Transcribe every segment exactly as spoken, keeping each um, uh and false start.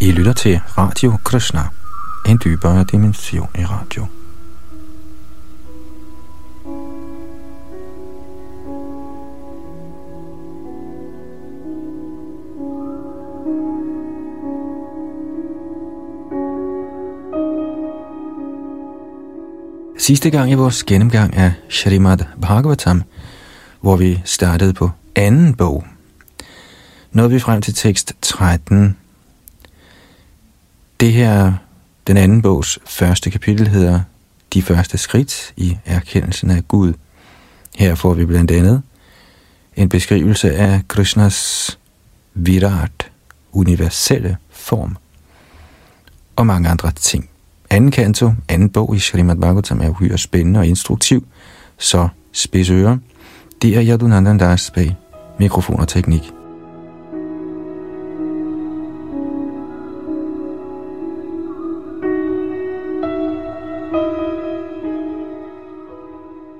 I lytter til Radio Krishna, en dybere dimension i radio. Sidste gang i vores gennemgang af Shrimad Bhagavatam, hvor vi startede på anden bog, nåede vi frem til tekst tretten. Det her, den anden bogs første kapitel, hedder De første skridt i erkendelsen af Gud. Her får vi blandt andet en beskrivelse af Krishnas Virāṭ, universelle form, og mange andre ting. Anden kanto, anden bog i Śrīmad Bhagavatam er uhyre spændende og instruktiv, så spids ører. Det er Yadunanda das bag mikrofon og teknik.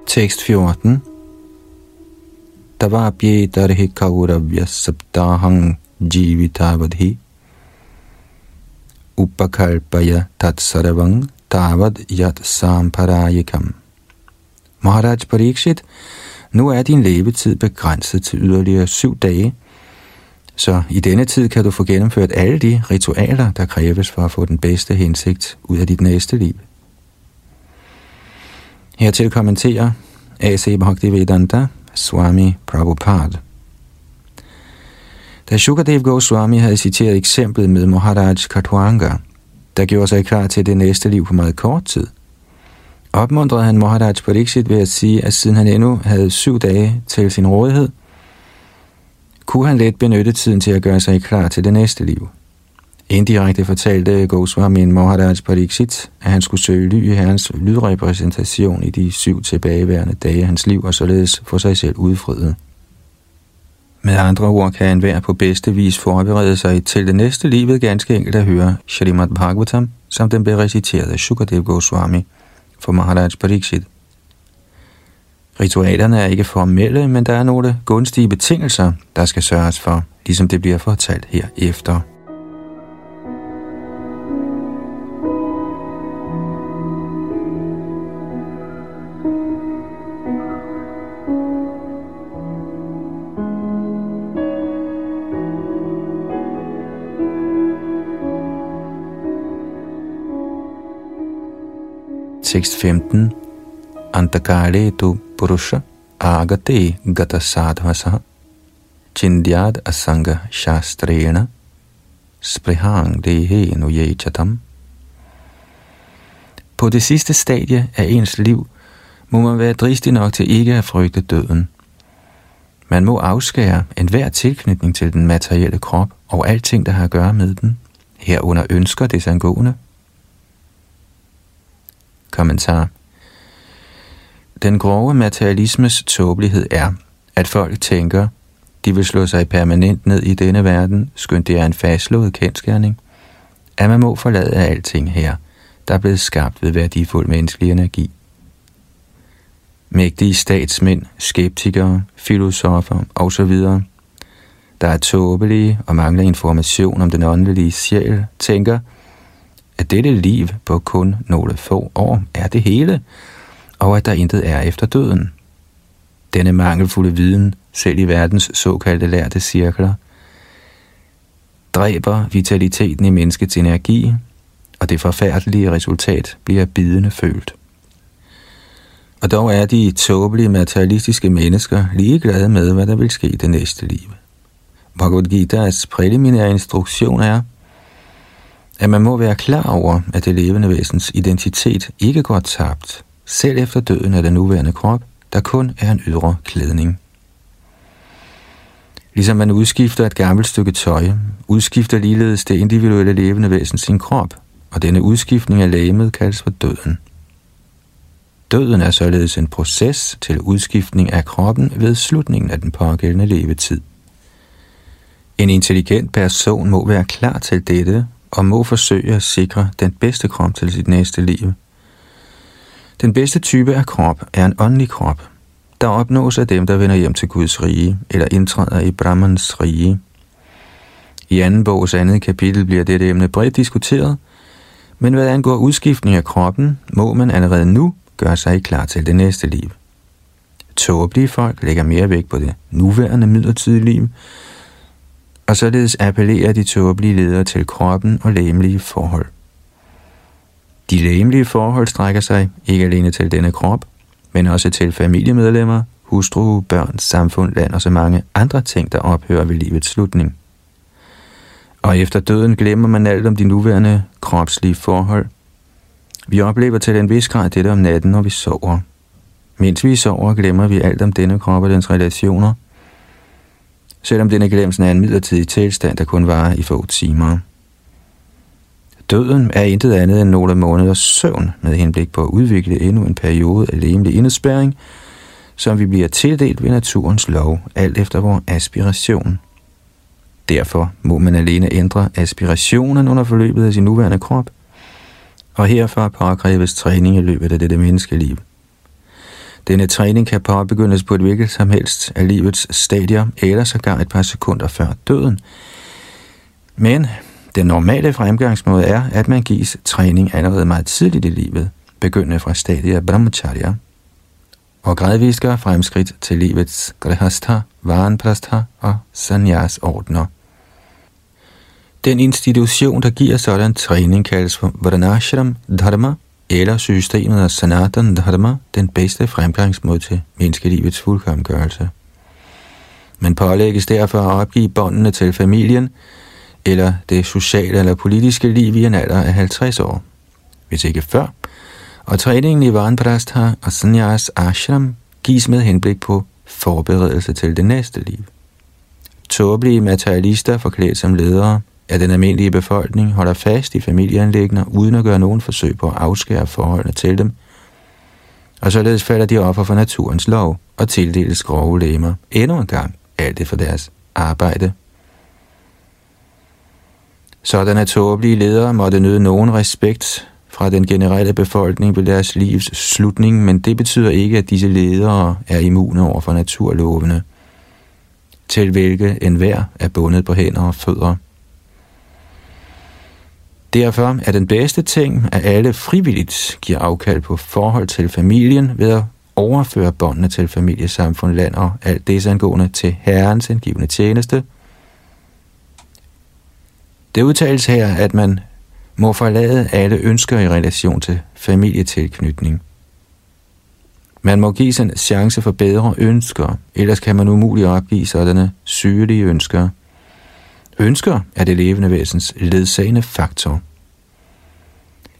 Tekst fjorten. Der var bjetarhi kauravya saptahang jivitavadhi upakalpaya tatsaravang tavad yat samparayikam. Mahārāja Parīkṣit, nu er din levetid begrænset til yderligere syv dage, så i denne tid kan du få gennemført alle de ritualer, der kræves for at få den bedste hensigt ud af dit næste liv. Hertil kommenterer A C Bhaktivedanta Swami Prabhupada. Da Shukadeva Gosvāmī havde citeret eksemplet med Mahārāja Khaṭvāṅga, der gjorde sig klar til det næste liv på meget kort tid, opmuntrede han Mahārāja Parīkṣit ved at sige, at siden han endnu havde syv dage til sin rådighed, kunne han let benytte tiden til at gøre sig klar til det næste liv. Indirekte fortalte Gosvāmī Mahārāja Parīkṣit, at han skulle søge ly i herrens lydrepræsentation i de syv tilbageværende dage af hans liv, og således få sig selv udfriet. Med andre ord kan enhver på bedste vis forberede sig til det næste livet ganske enkelt at høre Śrīmad Bhagavatam, som den blev reciteret af Shukadeva Gosvāmī for Mahārāja Parīkṣit. Ritualerne er ikke formelle, men der er nogle gunstige betingelser, der skal sørges for, ligesom det bliver fortalt herefter. Tekst femten. Antakale tu purusha agate gata sadhvasaha chindyad asanga shastrena sprihang dehe nu yechatam. På det sidste stadie af ens liv må man være dristig nok til ikke at frygte døden. Man må afskære enhver tilknytning til den materielle krop og alting, der har at gøre med den, herunder ønsker det sangående. Kommentar. Den grove materialismes tåbelighed er, at folk tænker, de vil slå sig permanent ned i denne verden, skønt det er en fastslået kendsgerning, at man må forlade alting her, der er blevet skabt ved værdifuld menneskelig energi. Mægtige statsmænd, skeptikere, filosofer osv., der er tåbelige og mangler information om den åndelige sjæl, tænker, at dette liv på kun nogle få år er det hele, og at der intet er efter døden. Denne mangelfulde viden, selv i verdens såkaldte lærte cirkler, dræber vitaliteten i menneskets energi, og det forfærdelige resultat bliver bidende følt. Og dog er de tåbelige materialistiske mennesker ligeglade med, hvad der vil ske i det næste liv. Bhagavad Gita's preliminære instruktion er, at man må være klar over, at det levende væsens identitet ikke går tabt, selv efter døden af den nuværende krop, der kun er en ydre klædning. Ligesom man udskifter et gammelt stykke tøj, udskifter ligeledes det individuelle levende væsen sin krop, og denne udskiftning af legemet kaldes for døden. Døden er således en proces til udskiftning af kroppen ved slutningen af den pågældende levetid. En intelligent person må være klar til dette, og må forsøge at sikre den bedste krop til sit næste liv. Den bedste type af krop er en åndelig krop, der opnås af dem, der vender hjem til Guds rige, eller indtræder i Brahmans rige. I anden bogs andet kapitel bliver dette emne bredt diskuteret, men hvad angår udskiftning af kroppen, må man allerede nu gøre sig klar til det næste liv. Tåbelige folk lægger mere vægt på det nuværende midlertidige liv, og således appellerer de tåbelige ledere til kroppen og legemlige forhold. De legemlige forhold strækker sig ikke alene til denne krop, men også til familiemedlemmer, hustru, børn, samfund, land og så mange andre ting, der ophører ved livets slutning. Og efter døden glemmer man alt om de nuværende kropslige forhold. Vi oplever til en vis grad dette om natten, når vi sover. Mens vi sover, glemmer vi alt om denne krop og dens relationer, selvom denne glemsen er en midlertidig tilstand, der kun varer i få timer. Døden er intet andet end nogle måneders søvn med henblik på at udvikle endnu en periode af legemlig indespærring, som vi bliver tildelt ved naturens lov, alt efter vores aspiration. Derfor må man alene ændre aspirationen under forløbet af sin nuværende krop, og herfra påkræves træning i løbet af dette menneskeliv. Denne træning kan påbegyndes på et hvilket som helst af livets stadier, eller sågar et par sekunder før døden. Men den normale fremgangsmåde er, at man gives træning allerede meget tidligt i livet, begyndende fra stadiet af Brahmacharya, og gradvist gør fremskridt til livets Grihastha, Vanaprastha og Sanyas ordner. Den institution, der giver sådan træning, kaldes for Varnashram Dharma, eller systemet af sanatan dharma, den bedste fremgangsmåde til menneskelivets fuldkomgørelse. Man pålægges derfor at opgive båndene til familien, eller det sociale eller politiske liv i en alder af halvtreds år, hvis ikke før, og træningen i Vanaprastha og Sanyas ashram gives med henblik på forberedelse til det næste liv. Tåbelige materialister forklædt som ledere at den almindelige befolkning holder fast i familieanliggender uden at gøre nogen forsøg på at afskære forholdene til dem, og således falder de offer for naturens lov og tildeles grove lemmer endnu en gang, alt det for deres arbejde. Sådanne tåbelige ledere måtte nyde nogen respekt fra den generelle befolkning ved deres livs slutning, men det betyder ikke, at disse ledere er immune over for naturlovene, til hvilke enhver er bundet på hænder og fødder. Derfor er den bedste ting, at alle frivilligt giver afkald på forhold til familien ved at overføre båndene til familie, samfund, land og alt det angående til Herrens indgivende tjeneste. Det udtales her, at man må forlade alle ønsker i relation til familietilknytning. Man må give sig en chance for bedre ønsker, ellers kan man umuligt opgive sådanne sygelige ønsker. Ønsker er det levende væsens ledsagende faktor.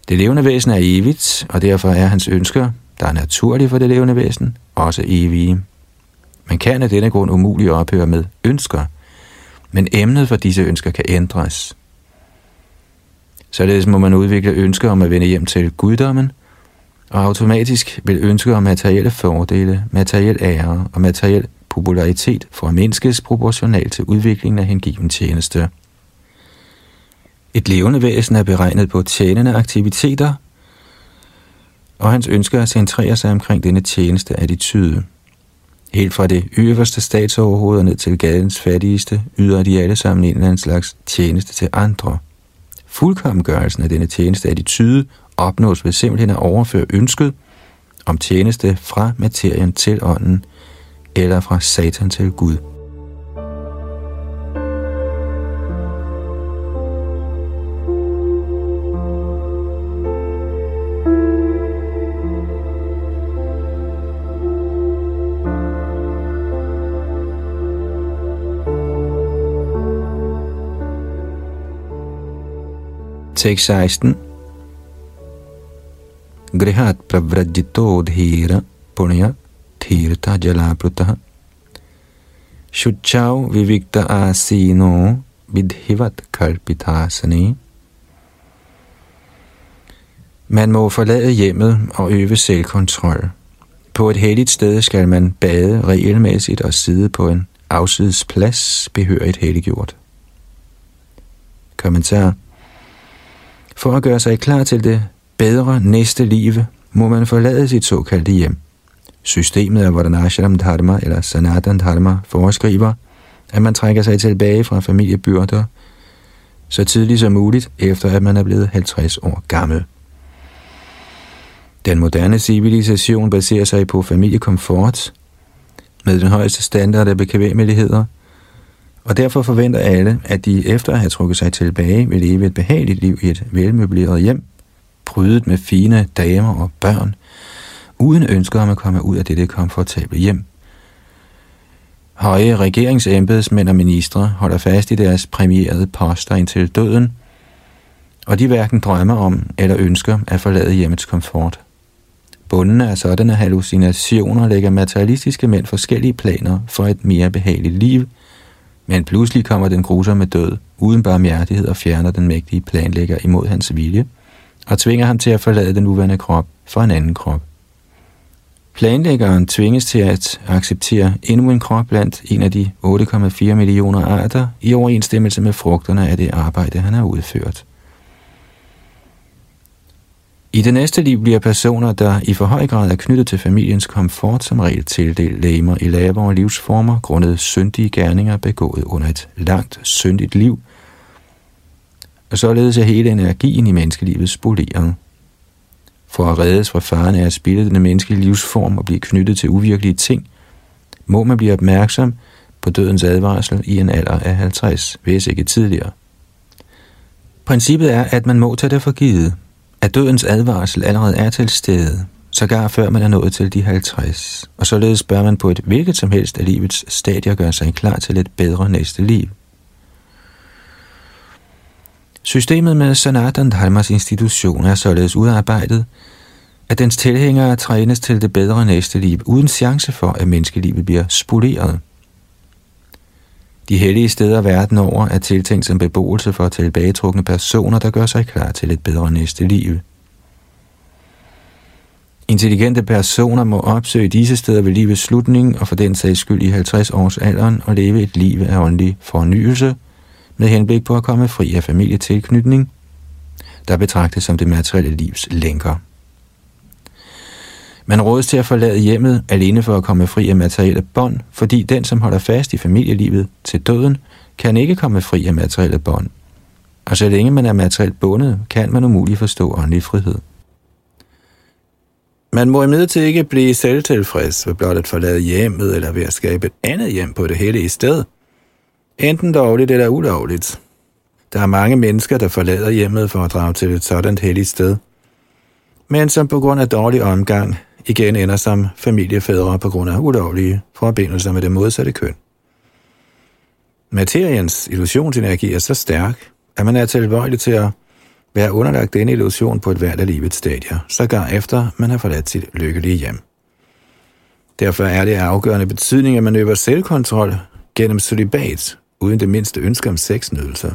Det levende væsen er evigt, og derfor er hans ønsker, der er naturlige for det levende væsen, også evige. Man kan af denne grund umuligt ophøre med ønsker, men emnet for disse ønsker kan ændres. Således må man udvikle ønsker om at vende hjem til guddommen, og automatisk vil ønsker om materielle fordele, materiel ære og materiel popularitet for menneskets proportional til udviklingen af hengiven tjeneste. Et levende væsen er beregnet på tjenende aktiviteter, og hans ønsker at centrere sig omkring denne tjeneste attitude. Helt fra det øverste statsoverhoved ned til gadens fattigste, yder de alle sammen en eller anden slags tjeneste til andre. Fuldkommengørelsen af denne tjeneste attitude opnås ved simpelthen at overføre ønsket om tjeneste fra materien til ånden, eller fra Satan til Gud. Tekst seksten. Grihat pravrajito dhira punya Hirta jalaprutaha Shuchau vivikta asino vidhivat kalpitasani. Man må forlade hjemmet og øve selvkontrol. På et helligt sted skal man bade regelmæssigt og sidde på en afsides plads behørigt helliggjort. Kommentar. For at gøre sig klar til det bedre næste liv, må man forlade sit såkaldte hjem. Systemet af Varnashram Dharma eller Sanatan Dharma foreskriver, at man trækker sig tilbage fra familiebyrder, så tidligt som muligt, efter at man er blevet halvtreds år gammel. Den moderne civilisation baserer sig på familiekomfort, med den højeste standard af bekvemmeligheder, og derfor forventer alle, at de efter at have trukket sig tilbage, vil leve et behageligt liv i et velmøbleret hjem, prydet med fine damer og børn, uden ønsker om at komme ud af dette komfortable hjem. Høje regeringsembedsmænd og ministre holder fast i deres præmierede poster indtil døden, og de hverken drømmer om eller ønsker at forlade hjemmets komfort. Bundene af sådanne hallucinationer lægger materialistiske mænd forskellige planer for et mere behageligt liv, men pludselig kommer den grusomme død uden barmhjertighed og fjerner den mægtige planlægger imod hans vilje og tvinger ham til at forlade den nuværende krop for en anden krop. Planlæggeren tvinges til at acceptere endnu en krop blandt en af de otte komma fire millioner arter i overensstemmelse med frugterne af det arbejde, han har udført. I det næste liv bliver personer, der i for høj grad er knyttet til familiens komfort, som regel tildelt legemer i lavere livsformer, grundet syndige gerninger begået under et langt, syndigt liv, og således er hele energien i menneskelivet spoleret. For at reddes fra faren af at spille den menneskelige livsform og blive knyttet til uvirkelige ting, må man blive opmærksom på dødens advarsel i en alder af halvtreds, hvis ikke tidligere. Princippet er, at man må tage det for givet, at dødens advarsel allerede er til stede, sågar før man er nået til de halvtreds, og således bør man på et hvilket som helst af livets stadier gøre sig klar til et bedre næste liv. Systemet med sanatan dharmas institution er således udarbejdet, at dens tilhængere trænes til det bedre næste liv, uden chance for, at menneskelivet bliver spoleret. De hellige steder verden over er tiltænkt som beboelse for tilbagetrukne personer, der gør sig klar til et bedre næste liv. Intelligente personer må opsøge disse steder ved livets slutning og for den sags skyld i halvtreds års alderen og leve et liv af åndelig fornyelse, med henblik på at komme fri af familietilknytning, der betragtes som det materielle livs lænker. Man rådes til at forlade hjemmet alene for at komme fri af materielle bånd, fordi den, som holder fast i familielivet til døden, kan ikke komme fri af materielle bånd. Og så længe man er materielt bundet, kan man umuligt forstå åndelig frihed. Man må imidlertid ikke blive selvtilfreds ved blot at forlade hjemmet eller ved at skabe et andet hjem på det hellige sted, enten lovligt eller ulovligt. Der er mange mennesker, der forlader hjemmet for at drage til et sådan helligt sted, men som på grund af dårlig omgang igen ender som familiefædre på grund af ulovlige forbindelser med det modsatte køn. Materiens illusionsenergi er så stærk, at man er tilbøjelig til at være underlagt denne illusion på et hvert af livets stadier, sågar efter man har forladt sit lykkelige hjem. Derfor er det af afgørende betydning, at man øver selvkontrol gennem celibat, uden det mindste ønske om sexnydelse.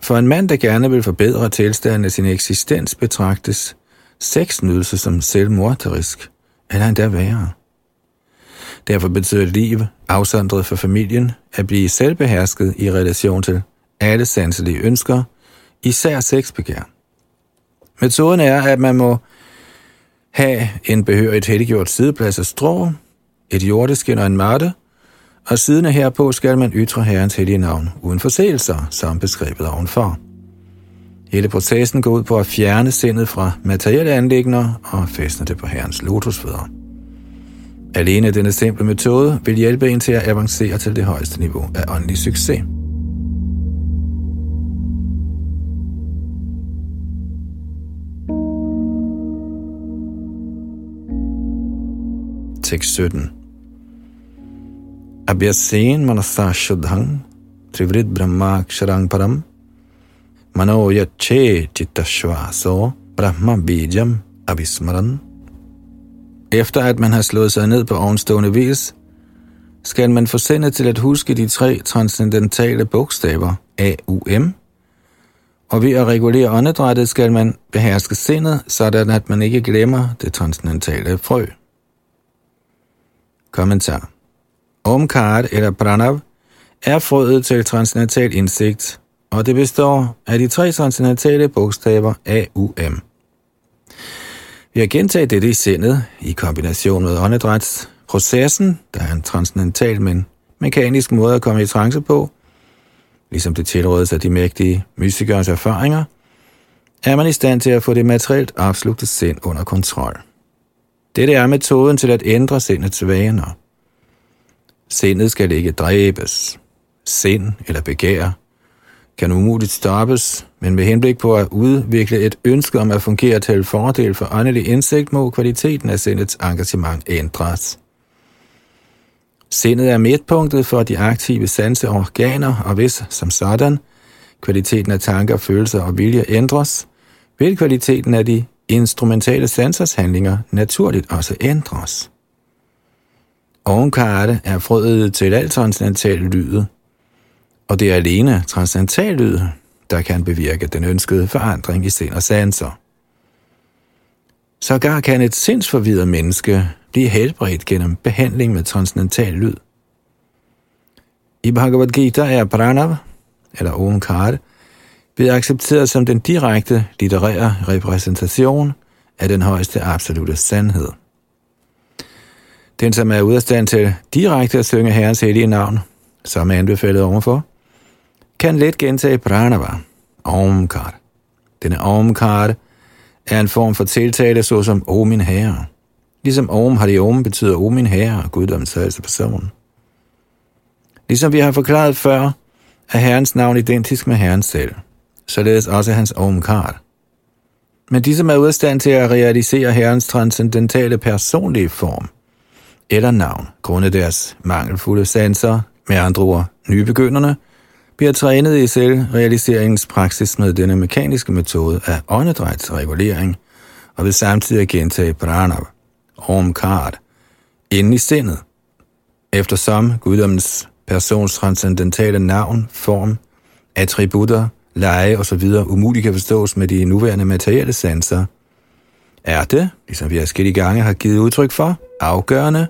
For en mand, der gerne vil forbedre tilstanden af sin eksistens, betragtes sexnydelse som selvmorderisk, eller endda værre. Derfor betyder et liv, afsondret fra familien, at blive selvbehersket i relation til alle sanselige ønsker, især sexbegær. Metoden er, at man må have en behørigt helliggjort sideplads af strå, et hjorteskin og en matte, og siden af herpå skal man ytre Herrens hellige navn uden forseelser, som beskrevet ovenfor. Hele processen går ud på at fjerne sindet fra materielle anliggender og fæstne det på Herrens lotusfødder. Alene denne simple metode vil hjælpe en til at avancere til det højeste niveau af åndelig succes. Tekst sytten. Abhyasen manasa shuddhang trivrit brahmaksharang param mano yacche chittashvaso brahma bijam abhismaran. Efter at man har slået sig ned på ovenstående vis, skal man forsende til at huske de tre transcendentale bogstaver A U M, og ved at regulere åndedrættet skal man beherske sindet, sådan at man ikke glemmer det transcendentale frø. Kommentar. Omkar eller pranav er frøet til transcendental indsigt, og det består af de tre transcendentale bogstaver A U M. Ved at gentage dette i sindet, i kombination med åndedrætsprocessen, der er en transcendental, men mekanisk måde at komme i trance på, ligesom det tilrådes af de mægtige mystikeres erfaringer, er man i stand til at få det materielt absolutte sind under kontrol. Dette er metoden til at ændre sindets vaner. Sindet skal ikke dræbes. Sind eller begær kan umuligt stoppes, men med henblik på at udvikle et ønske om at fungere til fordel for åndelig indsigt, må kvaliteten af sindets engagement ændres. Sindet er midtpunktet for de aktive sanseorganer, og hvis, som sådan, kvaliteten af tanker, følelser og vilje ændres, vil kvaliteten af de instrumentale sansers handlinger naturligt også ændres. Ovenkarrette er frøet til al transcendental lyde, og det er alene transcendental lyde, der kan bevirke den ønskede forandring i sind og sanser. Sågar kan et sindsforvirret menneske blive helbredt gennem behandling med transcendental lyd. I Bhagavad Gita er pranav, eller ovenkarrette, bliver accepteret som den direkte litterære repræsentation af den højeste absolute sandhed. Den, som er ude af stand til direkte at synge Herrens hellige navn, som er anbefalet overfor, kan let gentage pranava, omkar. Denne omkar er en form for tiltale, såsom O min herre. Ligesom om har det om betyder O min herre, guddoms højeste person. Ligesom vi har forklaret før, er Herrens navn identisk med Herren selv, således også hans omkar. Men de, som er ude af stand til at realisere Herrens transcendentale personlige form, eller navn, grundet deres mangelfulde sanser, med andre ord nybegynderne, bliver trænet i selvrealiseringens praksis med denne mekaniske metode af åndedrætsregulering, og vil samtidig gentage pranav, omkart, inden i sindet, eftersom guddommens persons transcendentale navn, form, attributter, leje osv. umuligt kan forstås med de nuværende materielle sanser, er det, ligesom vi adskillige gange har givet udtryk for, afgørende,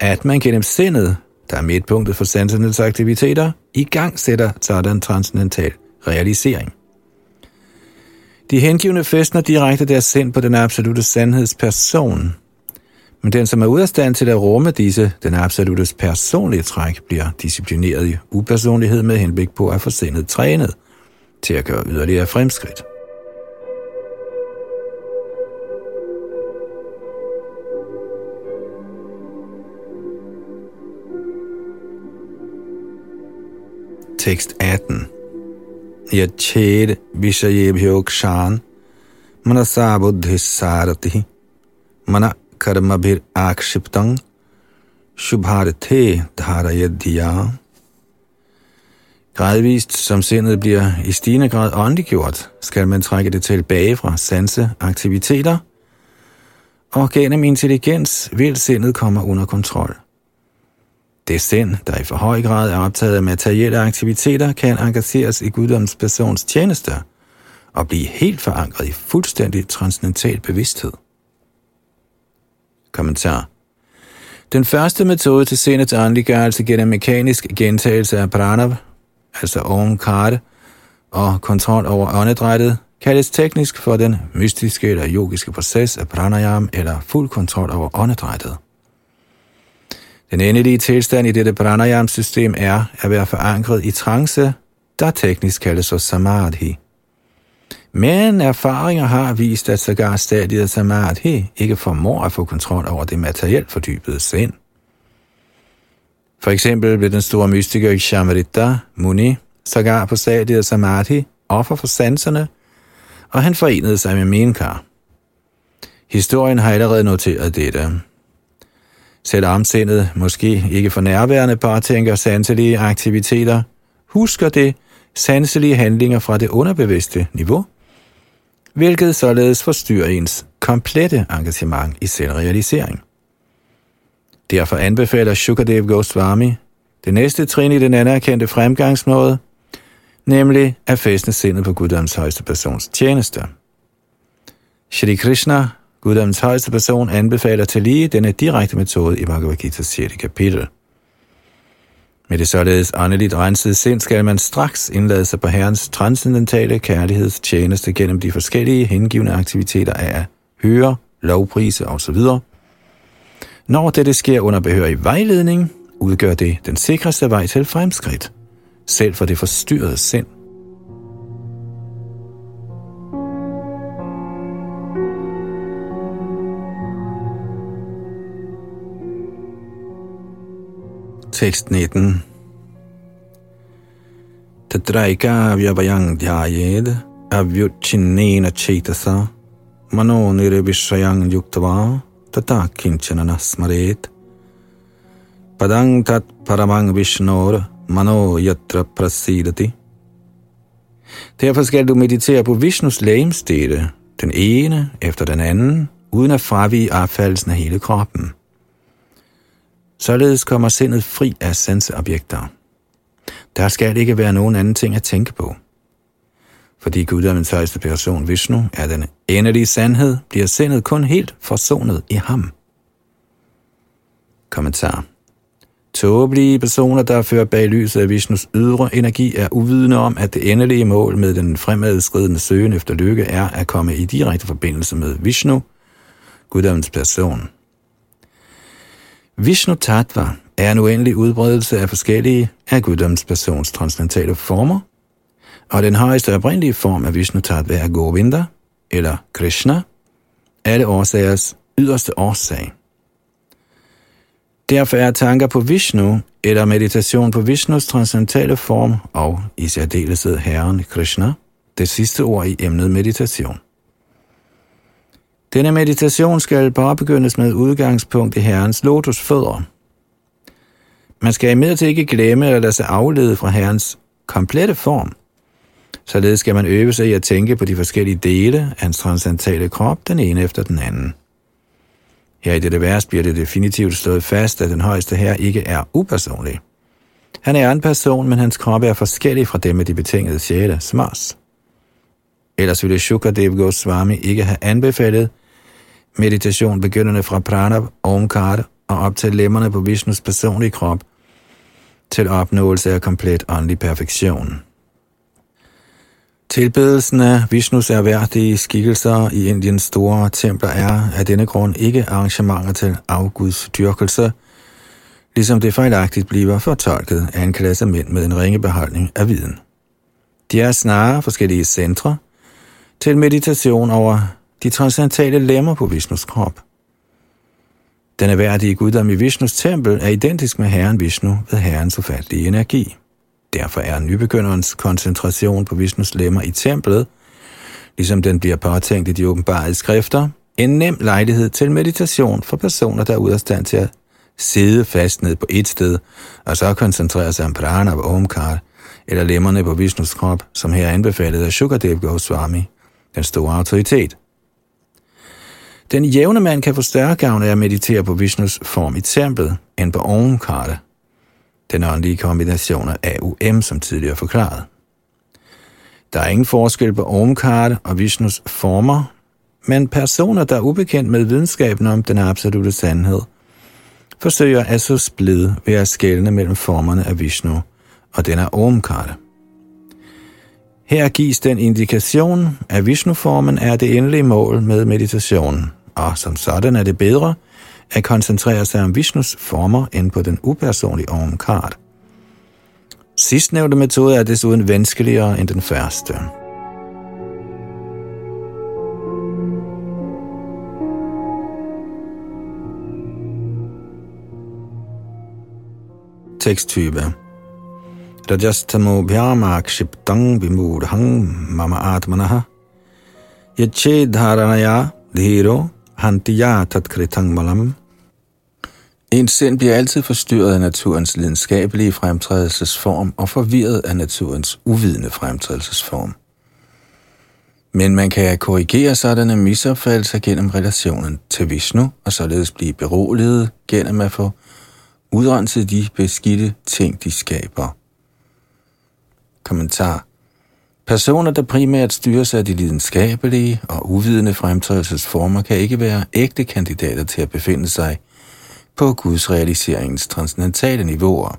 at man gennem sindet, der er midtpunktet for sansernes aktiviteter, i gang sætter sådan transcendental realisering. De hengivne fæstner direkte deres sind på den absolute sandhedsperson, men den, som er ude af stand til at rumme disse, den absolute personlige træk, bliver disciplineret i upersonlighed med henblik på at få sindet trænet til at gøre yderligere fremskridt. Tekst atten. Yached vishayebhyo kshan manasa buddhisarati mana karmabhir akshiptang shubharthe dharayadhiya. Gradvist, som sindet bliver i stigende grad åndeliggjort, skal man trække det tilbage fra sanseaktiviteter, og gennem intelligens vil sindet komme under kontrol. Det sind, der i for høj grad er optaget af materielle aktiviteter, kan engageres i guddoms persons tjenester og blive helt forankret i fuldstændig transcendental bevidsthed. Kommentar. Den første metode til sindets åndeliggørelse gennem mekanisk gentagelse af pranav, altså omkarte, og kontrol over åndedrættet, kaldes teknisk for den mystiske eller yogiske proces af pranayam eller fuld kontrol over åndedrættet. Den endelige tilstand i dette pranayam-system er at være forankret i trance, der teknisk kaldes for samadhi. Men erfaringer har vist, at sågar stadiet samadhi ikke formår at få kontrol over det materielt fordybede sind. For eksempel blev den store mystiker Shamrita Muni sågar på stadiet samadhi offer for sanserne, og han forenede sig med Menakā. Historien har allerede noteret dette. Selvom sindet måske ikke for nærværende påtænker sanselige aktiviteter, husker det sanselige handlinger fra det underbevidste niveau, hvilket således forstyrrer ens komplette engagement i selvrealisering. Derfor anbefaler Shukadeva Gosvāmī det næste trin i den anerkendte fremgangsmåde, nemlig at fæstne sindet på guddoms højeste persons tjenester. Shri Krishna, guddoms højeste person, anbefaler tillige denne direkte metode i Bhagavad Gita's sjette kapitel. Med det således åndeligt rensede sind skal man straks indlade sig på Herrens transcendentale kærlighedstjeneste gennem de forskellige hengivne aktiviteter af at høre, lovprise osv. Når dette sker under behørig vejledning, udgør det den sikreste vej til fremskridt, selv for det forstyrrede sind. Tekst nitten. Tatraika vyavayang dhyayed avyuchinena chetasa mano nirvishayang yuktava tata kincana nasmaret padang tat paramang vishnor mano yatra prasidati. Derfor skal du meditere på Vishnus legemsdele, den ene efter den anden, uden at fravige affaldelsen af hele kroppen. Således kommer sindet fri af sanseobjekter. Der skal ikke være nogen anden ting at tænke på. Fordi Guddommens højeste person Vishnu er den endelige sandhed, bliver sindet kun helt forsonet i ham. Kommentar. Tåbelige personer, der fører bag lyset af Vishnus ydre energi, er uvidende om, at det endelige mål med den fremadskridende søgen efter lykke er at komme i direkte forbindelse med Vishnu, Guddommens person. Vishnu Tattva er en uendelig udbredelse af forskellige af Guddoms persons transcendentale former, og den højeste oprindelige form af Vishnu Tattva er Govinda, eller Krishna, alle årsagers yderste årsag. Derfor er tanker på Vishnu, eller meditation på Vishnus transcendentale form, og i særdeleshed Herren Krishna, det sidste ord i emnet meditation. Denne meditation skal bare begyndes med udgangspunkt i Herrens lotusfødder. Man skal imidlertid ikke glemme at lade sig aflede fra Herrens komplette form. Således skal man øve sig i at tænke på de forskellige dele af hans transcendentale krop, den ene efter den anden. Her i dette vers bliver det definitivt slået fast, at den højeste herre ikke er upersonlig. Han er en person, men hans krop er forskellig fra dem med de betingede sjæle, smas. Ellers ville Shukadeva Gosvāmī ikke have anbefalet meditation begyndende fra pranab, omkart og op til lemmerne på Vishnus personlige krop til opnåelse af komplet åndelig perfektion. Tilbedelsen af Vishnus erhverdige skikkelser i Indiens store templer er af denne grund ikke arrangementer til afguds dyrkelse, ligesom det fejlagtigt bliver fortolket af en klasse mænd med en ringe beholdning af viden. De er snarere forskellige centre til meditation over de transcendentale lemmer på Vishnus krop. Den erhverdige guddom i Vishnus tempel er identisk med Herren Vishnu ved Herrens ufattelige energi. Derfor er nybegynderens koncentration på Vishnus lemmer i templet, ligesom den bliver påtænkt i de åbenbarede skrifter, en nem lejlighed til meditation for personer, der er ude af stand til at sidde fast ned på et sted, og så koncentrere sig om prana og omkar, eller lemmerne på Vishnus krop, som her er anbefalet af Shukadeva Gosvāmī, den store autoritet. Den jævne mand kan få større gavn af at meditere på Vishnus form i templet end på ovenkartet. Den åndelige kombination af A U M, som tidligere forklaret. Der er ingen forskel på ovenkartet og Vishnus former, men personer, der er ubekendt med videnskaben om den absolute sandhed, forsøger at så splide ved at skelne mellem formerne af Vishnu og den er Omkara. Her gives den indikation, at Vishnu-formen er det endelige mål med meditationen, og som sådan er det bedre at koncentrere sig om Vishnus former end på den upersonlige Omkara. Sidstnævnte metode er desuden vanskeligere end den første. Teksttype Rajastamo bhyamakshiptang vimurhang mama atmanaha yache dharanaya dhiro hantiya tatkritang malam. En sind bliver altid forstyrret af naturens lidenskabelige fremtrædelsesform og forvirret af naturens uvidende fremtrædelsesform. Men man kan korrigere sådanne misopfattelser gennem relationen til Vishnu og således blive beroliget gennem at få udrenset de beskidte ting, de skaber. Kommentar. Personer, der primært styrer sig af de lidenskabelige og uvidende fremtrædelsesformer, kan ikke være ægte kandidater til at befinde sig på Guds realiseringens transcendentale niveauer.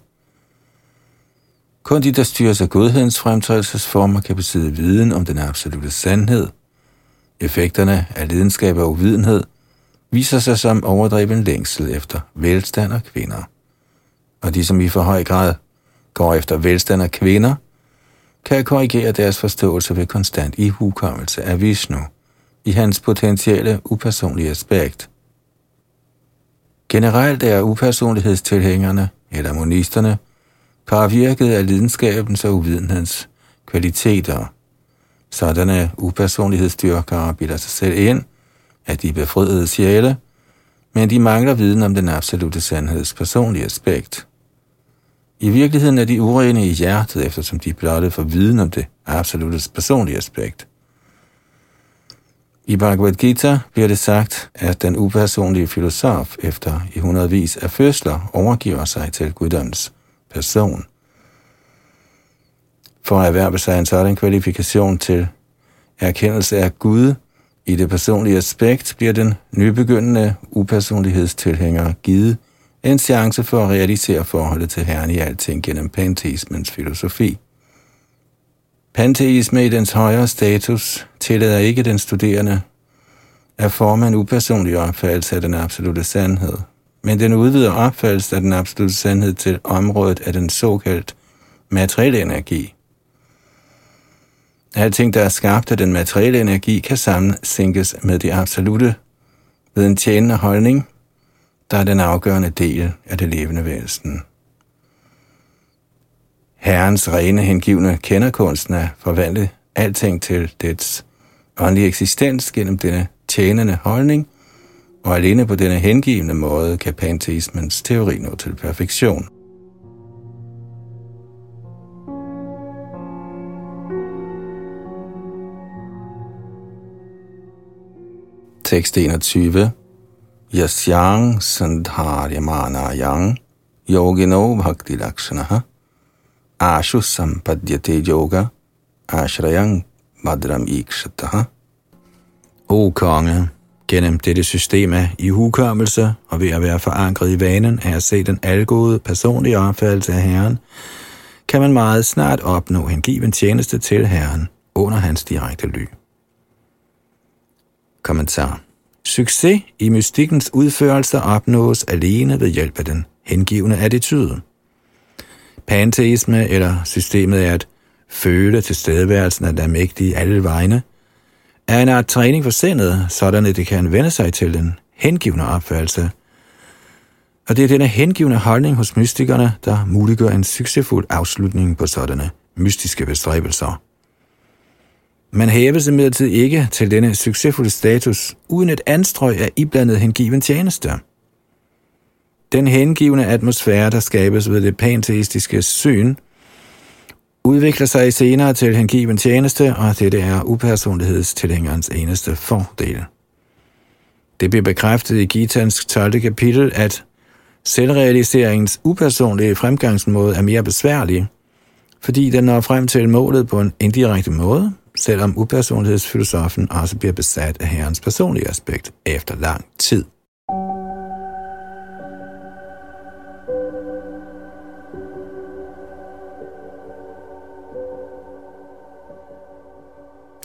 Kun de, der styrer sig af godhedens fremtrædelsesformer, kan besidde viden om den absolute sandhed. Effekterne af lidenskab og uvidenhed viser sig som overdreven længsel efter velstand og kvinder. Og de, som i for høj grad går efter velstand af kvinder, kan korrigere deres forståelse ved konstant ihukommelse af Vishnu i hans potentielle upersonlige aspekt. Generelt er upersonlighedstilhængerne, eller monisterne, påvirket af lidenskabens og uvidenhedens kvaliteter. Sådanne upersonlighedsdyrkere bilder sig selv ind, at de er befriede sjæle, men de mangler viden om den absolute sandheds personlige aspekt. I virkeligheden er de urene i hjertet, eftersom de blotte for viden om det absolute personlige aspekt. I Bhagavad Gita bliver det sagt, at den upersonlige filosof efter i hundredvis af fødsler overgiver sig til guddoms person. For at erhverve sig en sådan kvalifikation til erkendelse af Gud i det personlige aspekt, bliver den nybegyndende upersonlighedstilhænger givet en chance for at realisere forholdet til Herren i alting gennem panteismens filosofi. Panteisme i dens højere status tillader ikke den studerende at forme en upersonlig opfattelse af den absolute sandhed, men den udvider opfattelsen af den absolute sandhed til området af den såkaldt materielle energi. Alting, der er skabt af den materielle energi, kan sammensænkes med det absolute ved en tjenende holdning, der er den afgørende del af det levende væsen. Herrens rene hengivne kender kunsten at forvandle alting til dets åndelige eksistens gennem denne tjenende holdning, og alene på denne hengivne måde kan panteismens teori nå til perfektion. Tekst enogtyve. Yasyang sandharyamana yang yogino bhakti lakshanaha ashus sampadjate yoga ashrayang madram ikshataha. O konge, gennem dette system af ihukommelse og ved at være forankret i vanen af at se den algode personlige opfattelse af Herren, kan man meget snart opnå en given tjeneste til Herren under hans direkte ly. Kommentar. Succes i mystikkens udførelser opnås alene ved hjælp af den hengivne attitude. Panteisme eller systemet er at føle tilstedeværelsen af den mægtige alle vegne, er en art træning for sindet, sådan at det kan vende sig til den hengivne opfattelse. Og det er denne hengivne holdning hos mystikerne, der muliggør en succesfuld afslutning på sådanne mystiske bestræbelser. Man hæves imidlertid ikke til denne succesfulde status uden et anstrøg af iblandet hengiven tjeneste. Den hengivne atmosfære, der skabes ved det panteistiske syn, udvikler sig senere til hengiven tjeneste, og dette er upersonlighedstilhængerens eneste fordel. Det bliver bekræftet i Gitans tolvte kapitel, at selvrealiseringens upersonlige fremgangsmåde er mere besværlig, fordi den når frem til målet på en indirekte måde, selvom upersonlighedsfilosofen også bliver besat af Herrens personlige aspekt efter lang tid.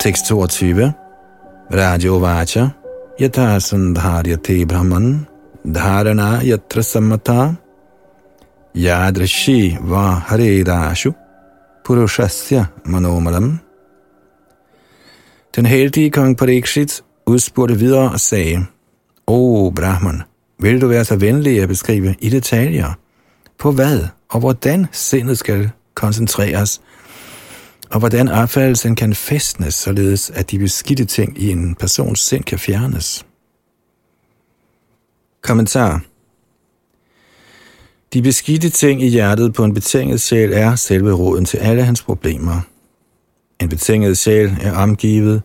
Tekst toogtyve. Radio Vacha Yatha Sandharyate Brahman Dharana Yatra Sammata Yadrishi Vaharedashu Purushasya Manomalam. Den heldige kong Parīkṣit udspurgte videre og sagde: O Brahman, vil du være så venlig at beskrive i detaljer, på hvad og hvordan sindet skal koncentreres, og hvordan opfattelsen kan fæstnes, således at de beskidte ting i en persons sind kan fjernes? Kommentar. De beskidte ting i hjertet på en betinget sjæl er selve roden til alle hans problemer. En betinget sjæl er omgivet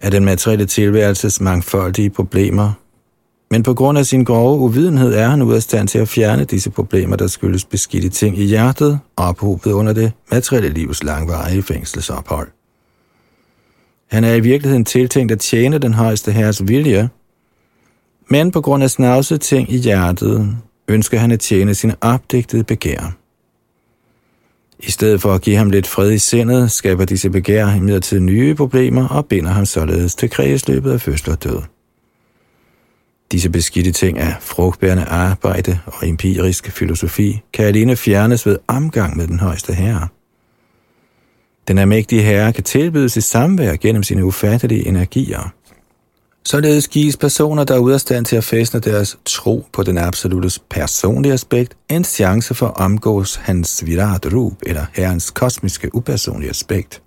af den materielle tilværelses mangfoldige problemer, men på grund af sin grove uvidenhed er han ude af stand til at fjerne disse problemer, der skyldes beskidte ting i hjertet, ophobet under det materielle livs langvarige fængselsophold. Han er i virkeligheden tiltænkt at tjene den højeste herres vilje, men på grund af snavsede ting i hjertet ønsker han at tjene sine opdigtede begær. I stedet for at give ham lidt fred i sindet, skaber disse begær imidlertid nye problemer og binder ham således til kredsløbet af fødsel og død. Disse beskidte ting af frugtbærende arbejde og empirisk filosofi kan alene fjernes ved omgang med den højeste herre. Den almægtige herre kan tilbydes sit samvær gennem sine ufattelige energier. Således gives personer, der er ude af stand til at fæstne deres tro på den absolutes personlige aspekt, en chance for at omgås hans virat rup, eller herrens kosmiske upersonlige aspekt.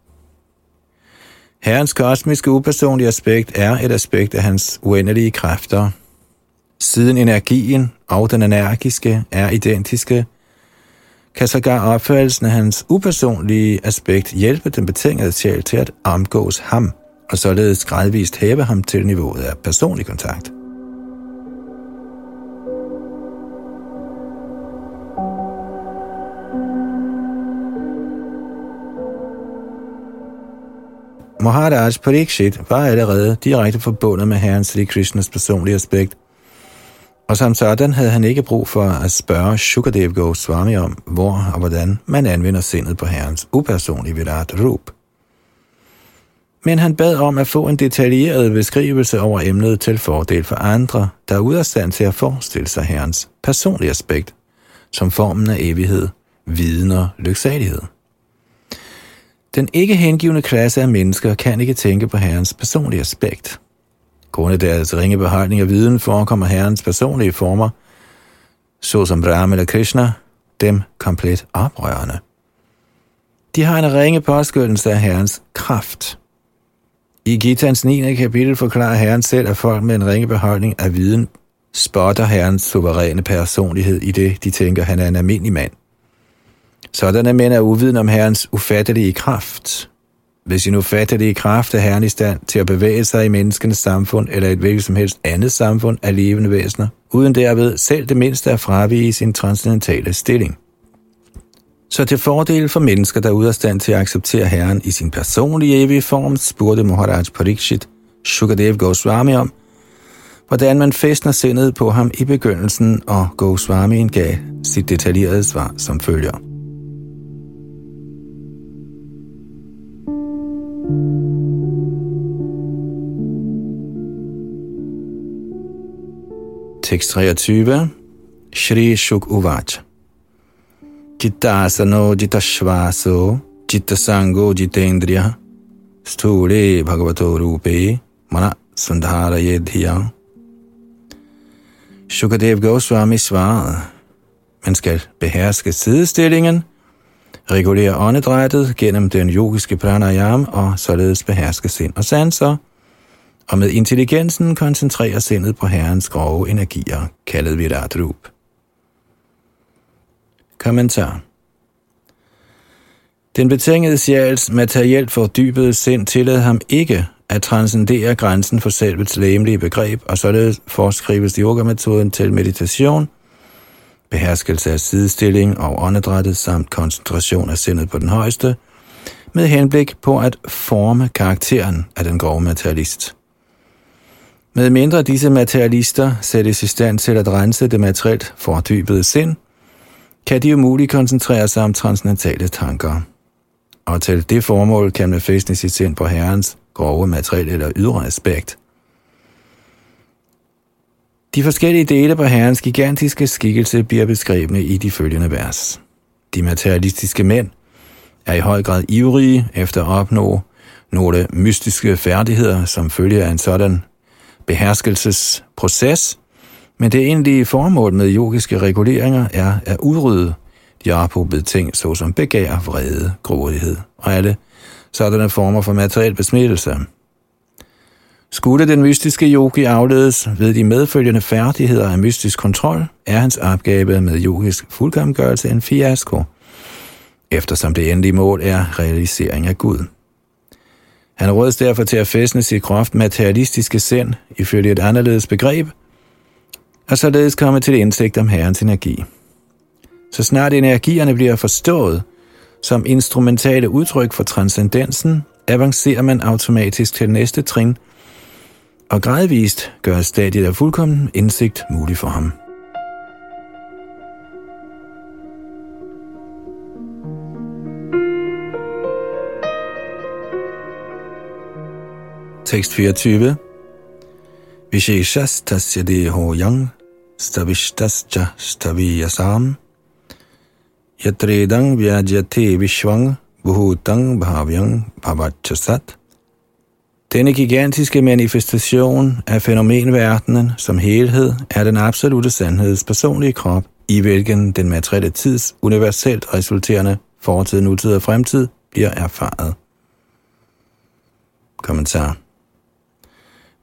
Herrens kosmiske upersonlige aspekt er et aspekt af hans uendelige kræfter. Siden energien og den energiske er identiske, kan sågar opfattelsen af hans upersonlige aspekt hjælpe den betingede sjæl til at omgås ham, og således gradvist hæve ham til niveauet af personlig kontakt. Mahārāja Parīkṣit var allerede direkte forbundet med Herren Shri Krishnas personlige aspekt, og som sådan havde han ikke brug for at spørge Shukadeva Gosvāmī om, hvor og hvordan man anvender sindet på Herrens upersonlige Virāṭ Rup. Men han bad om at få en detaljeret beskrivelse over emnet til fordel for andre, der er ude af stand til at forestille sig Herrens personlige aspekt, som formen af evighed, viden og lyksalighed. Den ikke hengivne klasse af mennesker kan ikke tænke på Herrens personlige aspekt. Grundet deres ringe beholdning af viden forekommer Herrens personlige former, såsom Brahma eller Krishna, dem komplet oprørende. De har en ringe påskyndelse af Herrens kraft. I Gitans niende kapitel forklarer Herren selv, at folk med en ringe beholdning af viden spotter Herrens suveræne personlighed i det, de tænker, han er en almindelig mand. Sådanne mænd er uviden om Herrens ufattelige kraft. Ved sin ufattelige kraft er Herren i stand til at bevæge sig i menneskenes samfund eller et hvilket som helst andet samfund af levende væsener, uden derved selv det mindste at fravige sin transcendentale stilling. Så til fordel for mennesker, der er ude af stand til at acceptere Herren i sin personlige evige form, spurgte Mahārāja Parīkṣit Shukadeva Gosvāmī om, hvordan man fæstner sindet på ham i begyndelsen, og Gosvāmīen gav sit detaljerede svar som følger. Tekst treogtyve. Shri Shuk Uvac Jittasano Jittasvaso Jittasango Jitendriya Sthule Bhagavato Rupe Mana Sundharayedhiya. Shukadeva Gosvāmī svarede: man skal beherske sidestillingen, regulere åndedrættet gennem den yogiske pranayam og således beherske sind og sanser, og med intelligensen koncentrerer sindet på Herrens grove energier, kaldet Virāṭ Rup. Kommentar. Den betingede sjæls materielt fordybede sind tillod ham ikke at transcendere grænsen for selvets legemlige begreb, og således foreskrives yogametoden til meditation, beherskelse af sidestilling og åndedrættet samt koncentration af sindet på den højeste, med henblik på at forme karakteren af den grove materialist. Med mindre disse materialister sættes i stand til at rense det materielt fordybede sind, kan de umuligt koncentrere sig om transcendentale tanker. Og til det formål kan man fæstne sit sind på Herrens grove materiel eller ydre aspekt. De forskellige dele på Herrens gigantiske skikkelse bliver beskrevne i de følgende vers. De materialistiske mænd er i høj grad ivrige efter at opnå nogle mystiske færdigheder, som følger af en sådan beherskelsesproces, men det egentlige formål med yogiske reguleringer er at udrydde de ophobede ting, såsom begær, vrede, grådighed og alle sådanne former for materiel besmittelse. Skulle den mystiske yogi afledes ved de medfølgende færdigheder af mystisk kontrol, er hans opgave med yogisk fuldkomgørelse en fiasko, eftersom det endelige mål er realisering af Gud. Han rådes derfor til at fæstne sit groft materialistiske sind ifølge et anderledes begreb, og således komme til indsigt om Herrens energi. Så snart energierne bliver forstået som instrumentale udtryk for transcendensen, avancerer man automatisk til næste trin, og gradvist gør stadiet af fuldkommen indsigt mulig for ham. Tekst fireogtyve. Visheshas tasya deho yang stavishtascha staviyasam yatredang vyajyate vishvang bhutang bhavyang bhavachasat. Denne gigantiske manifestation af fænomenverdenen som helhed er den absolute sandheds personlige krop, i hvilken den materielle tids universelt resulterende fortid, nutid og fremtid bliver erfaret. Kommentar.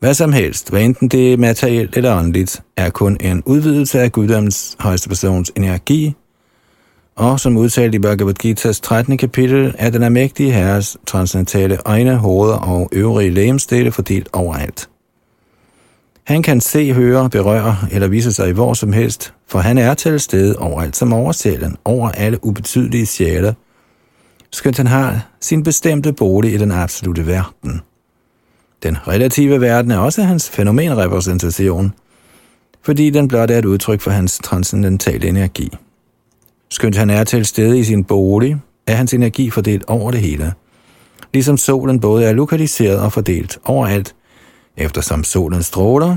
Hvad som helst, hvad enten det er materielt eller åndeligt, er kun en udvidelse af guddommens højeste persons energi, og som udtalt i Bhagavad Gitas trettende kapitel, er den almægtige herres transcendentale øjne, hoveder og øvrige legemsdele fordelt overalt. Han kan se, høre, berøre eller vise sig hvor som helst, for han er til stede overalt som oversjælen, over alle ubetydelige sjæle, skønt han har sin bestemte bolig i den absolute verden. Den relative verden er også hans fænomenrepræsentation, fordi den blot er et udtryk for hans transcendentale energi. Skønt han er til stede i sin bolig, er hans energi fordelt over det hele, ligesom solen både er lokaliseret og fordelt overalt, eftersom solen stråler,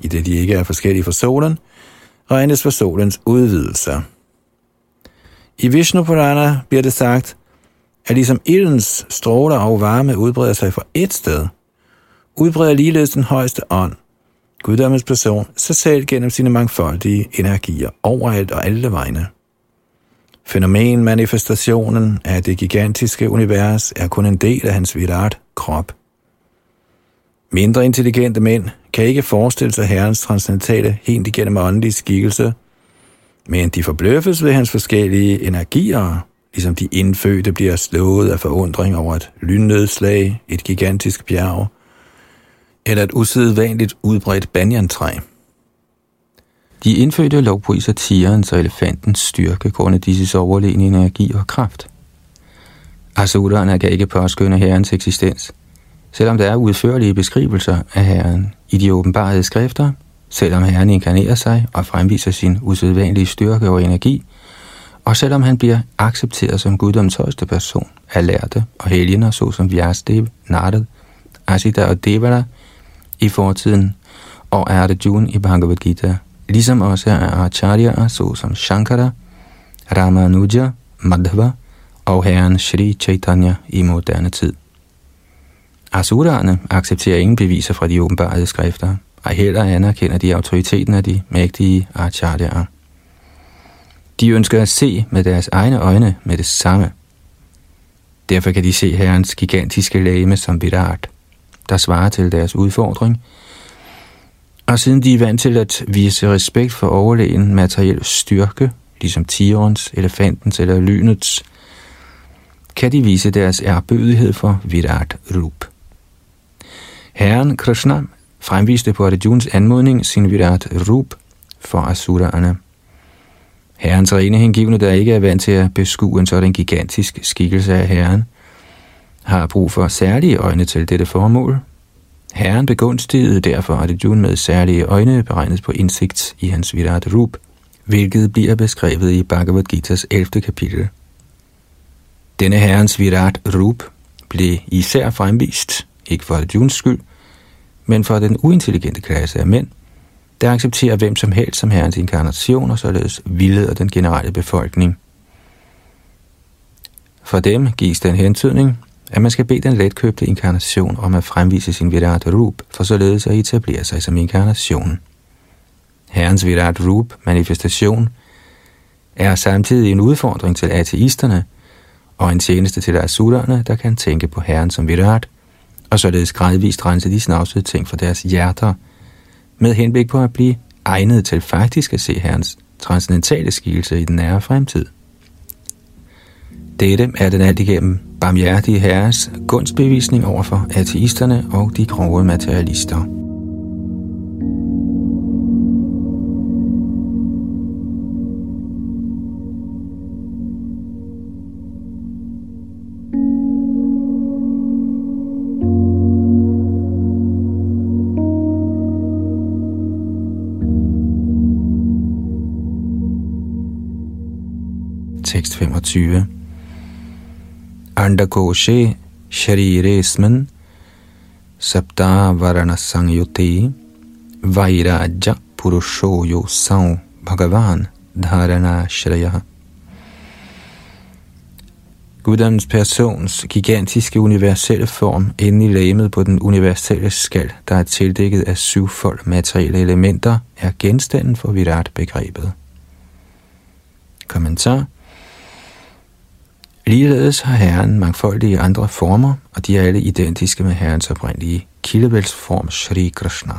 i det de ikke er forskellige fra solen, regnes for solens udvidelser. I Vishnu Purana bliver det sagt, at ligesom ildens stråler og varme udbreder sig fra ét sted, udbreder ligeledes den højeste ånd, guddommens person, sig selv gennem sine mangfoldige energier overalt og alle vegne. Fænomenmanifestationen af det gigantiske univers er kun en del af hans Virāṭ krop. Mindre intelligente mænd kan ikke forestille sig herrens transcendentale helt igennem åndelige skikkelse, men de forbløffes ved hans forskellige energier, ligesom de indfødte bliver slået af forundring over et lynnedslag, et gigantisk bjerg eller et usædvanligt udbredt banjantræ. De indfødte lovpriser tigerens og elefantens styrke grundet disses overlegne energi og kraft. Asurerne kan ikke påskynde herrens eksistens, selvom der er udførlige beskrivelser af herren i de åbenbarede skrifter, selvom herren inkarnerer sig og fremviser sin usædvanlige styrke og energi, og selvom han bliver accepteret som guddoms højeste person af lærte og helgener såsom Vyasdev, Narad, Asita og Devala i fortiden og Arjuna i Bhagavad Gita, ligesom også af Acharya såsom Shankara, Ramanuja, Madhva og herren Shri Chaitanya i moderne tid. Asurerne accepterer ingen beviser fra de åbenbarede skrifter, og heller anerkender de autoriteten af de mægtige Acharyaer. De ønsker at se med deres egne øjne med det samme. Derfor kan de se herrens gigantiske legeme som Virāṭ, der svarer til deres udfordring, og siden de er vant til at vise respekt for overlegen materiel styrke, ligesom tigerens, elefantens eller lynets, kan de vise deres ærbødighed for Virāṭ Rup. Herren Krishna fremviste på Arjunas anmodning sin Virāṭ Rup for asurerne. Herrens rene hengivne, der ikke er vant til at beskue en sådan gigantisk skikkelse af herren, har brug for særlige øjne til dette formål. Herren begunstigede derfor Arjuna med særlige øjne beregnet på indsigt i hans Virāṭ Rup, hvilket bliver beskrevet i Bhagavad Gitas ellevte kapitel. Denne herrens Virāṭ Rup blev især fremvist, ikke for Arjunas skyld, men for den uintelligente klasse af mænd, der accepterer hvem som helst som herrens inkarnation og således vildleder den generelle befolkning. For dem gives den hentydning, at man skal bede den letkøbte inkarnation om at fremvise sin Virāṭ Rup, for således at etablere sig som inkarnationen. Herrens Virāṭ Rup, manifestation, er samtidig en udfordring til ateisterne og en tjeneste til asurerne, der kan tænke på herren som Virāṭ, og således gradvist rense de snavsede ting fra deres hjerter, med henblik på at blive egnet til faktisk at se herrens transcendentale skikkelse i den nære fremtid. Dette er den alt igennem barmhjertige herres gunstbevisning over for ateisterne og de grove materialister. Tekst femogtyve. Andakoshe shariresman sapta varana sangyute Vairāja Purusho Yosau Bhagavan Dharanashraya. Guddommens persons gigantiske universelle form inde i legemet på den universelle skal, der er tildækket af syvfold materielle elementer, er genstanden for Virat-begrebet. Kommentar. Ligeledes har Herren mangfoldige andre former, og de er alle identiske med Herrens oprindelige kildevældsform Shri Krishna.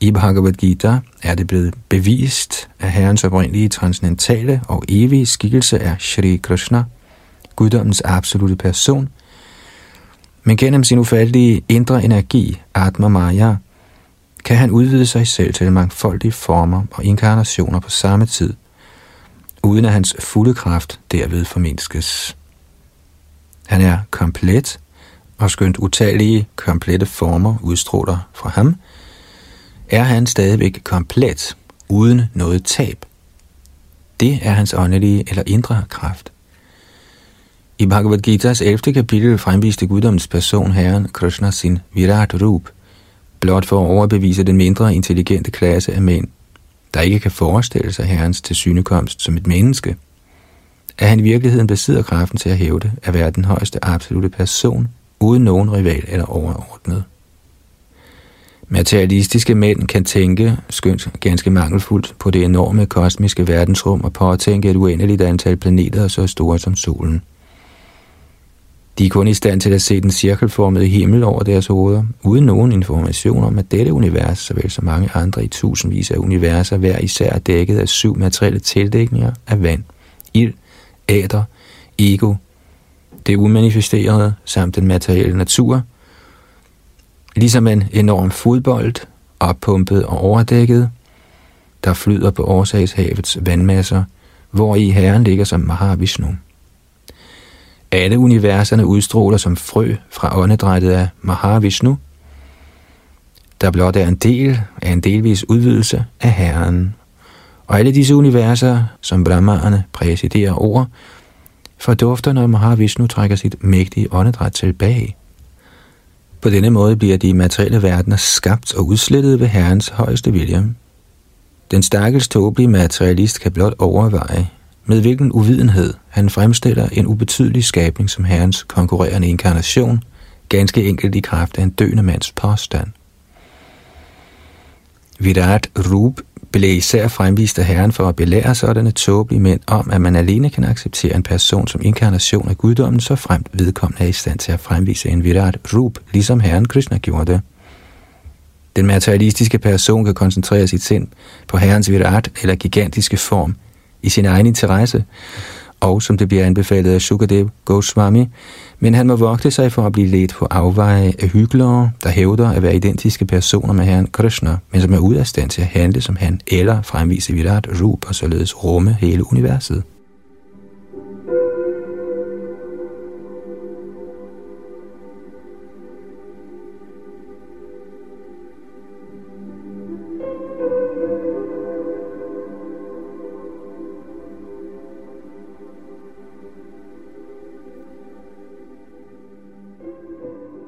I Bhagavad Gita er det blevet bevist, at Herrens oprindelige transcendentale og evige skikkelse er Shri Krishna, guddommens absolute person, men gennem sin ufattelige indre energi, Atma Maya, kan han udvide sig selv til mangfoldige former og inkarnationer på samme tid, uden at hans fulde kraft derved formindskes. Han er komplet, og skønt utallige komplette former udstråler fra ham, er han stadigvæk komplet, uden noget tab. Det er hans åndelige eller indre kraft. I Bhagavad Gitas ellevte kapitel fremviste guddommens person, Herren Krishna, sin Virat-rup, blot for at overbevise den mindre intelligente klasse af mænd, der ikke kan forestille sig Herrens tilsynekomst som et menneske, at han i virkeligheden besidder kraften til at hævde at være den højeste absolute person, uden nogen rival eller overordnet. Materialistiske mænd kan tænke, skønt ganske mangelfuldt, på det enorme kosmiske verdensrum og påtænke et uendeligt antal planeter så store som solen. De er kun i stand til at se den cirkelformede himmel over deres hoveder, uden nogen information om, at dette univers, såvel som mange andre i tusindvis af universer, hver især er dækket af syv materielle tildækninger af vand, ild, æter, ego, det umanifesterede samt den materielle natur, ligesom en enorm fodbold, oppumpet og overdækket, der flyder på årsagshavets vandmasser, hvori Herren ligger som Mahavishnu. Alle universerne udstråler som frø fra åndedrættet af Mahavishnu, der blot er en del af en delvis udvidelse af Herren. Og alle disse universer, som brahmanerne præsiderer over, fordufter, når Mahavishnu trækker sit mægtige åndedræt tilbage. På denne måde bliver de materielle verdener skabt og udslettet ved Herrens højeste vilje. Den stakkels tåbelige materialist kan blot overveje, med hvilken uvidenhed han fremstiller en ubetydelig skabning som Herrens konkurrerende inkarnation, ganske enkelt i kraft af en døende mands påstand. Virat Rup blev især fremvist af Herren for at belære sådanne tåbelige mænd om, at man alene kan acceptere en person som inkarnation af guddommen, så fremt vedkommende er i stand til at fremvise en Virat Rup, ligesom Herren Krishna gjorde det. Den materialistiske person kan koncentrere sit sind på Herrens Virat eller gigantiske form i sin egen interesse, og som det bliver anbefalet af Shukadeva Gosvāmī, men han må vogte sig for at blive ledt på afveje af hyklere, der hævder at være identiske personer med Herren Krishna, men som er ude af stand til at handle som han, eller fremvise Virat Rup og således rumme hele universet.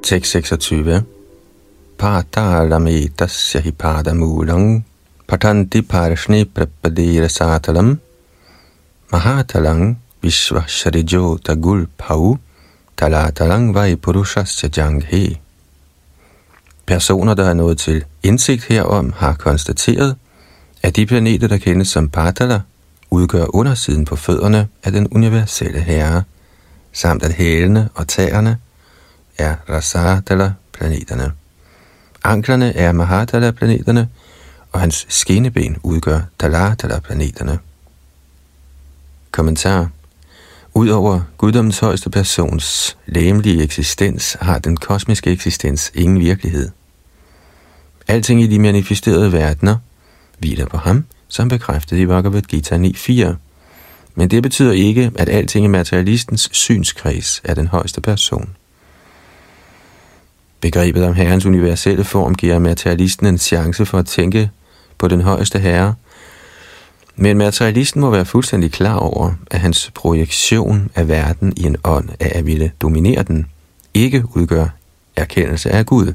tekst seksogtyve. Pātālametasya hi pādamūlaṁ patanti pārṣṇi prapadīra sātalam mahātalaṁ viśvaśrijota gulphau talātalaṁ vai puruṣasya jaṅghe. Personer, der er nået til indsigt herom, har konstateret, at de planeter, der kendes som Pātala, udgør undersiden på fødderne af den universelle herre, samt at hælene og tæerne er Rasatala-planeterne. Anklerne er Mahatala-planeterne, og hans skinneben udgør Talatala-planeterne. Kommentar. Udover guddommens højeste persons legemlige eksistens, har den kosmiske eksistens ingen virkelighed. Alting i de manifesterede verdener hviler på ham, som bekræftet i Bhagavad Gita ni fire. Men det betyder ikke, at alting i materialistens synskreds er den højeste person. Begrebet om Herrens universelle form giver materialisten en chance for at tænke på den højeste herre, men materialisten må være fuldstændig klar over, at hans projektion af verden i en ånd af at ville dominere den, ikke udgør erkendelse af Gud.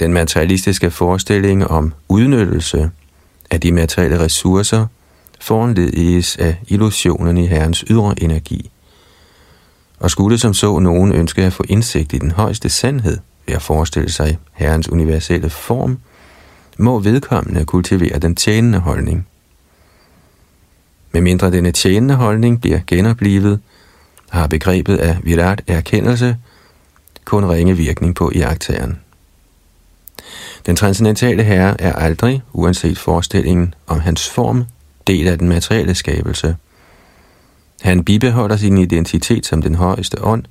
Den materialistiske forestilling om udnyttelse af de materielle ressourcer foranlediges af illusionen i Herrens ydre energi. Og skulle det som så nogen ønske at få indsigt i den højeste sandhed ved at forestille sig Herrens universelle form, må vedkommende kultivere den tjenende holdning. Medmindre denne tjenende holdning bliver genoplivet, har begrebet af virat erkendelse kun ringe virkning på iagttageren. Den transcendentale herre er aldrig, uanset forestillingen om hans form, del af den materielle skabelse. Han bibeholder sin identitet som den højeste ånd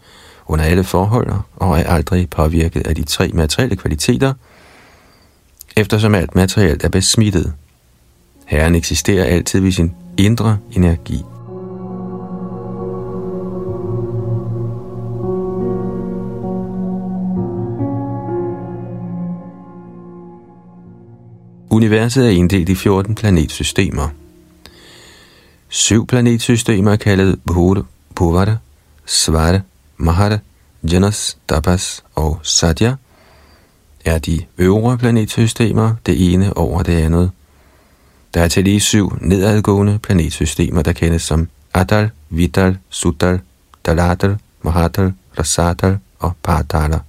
under alle forhold og er aldrig påvirket af de tre materielle kvaliteter, eftersom alt materielt er besmittet. Herren eksisterer altid ved sin indre energi. Universet er inddelt i fjorten planetsystemer. Syv planetsystemer kaldet Bhuta, Bhuvada, Svara, Mahara, Janas, Tapas og Satya er de øvre planetsystemer, det ene over det andet. Der er til lige syv nedadgående planetsystemer, der kendes som Atal, Vital, Sutal, Talatal, Mahatal, Rasatal og Patala.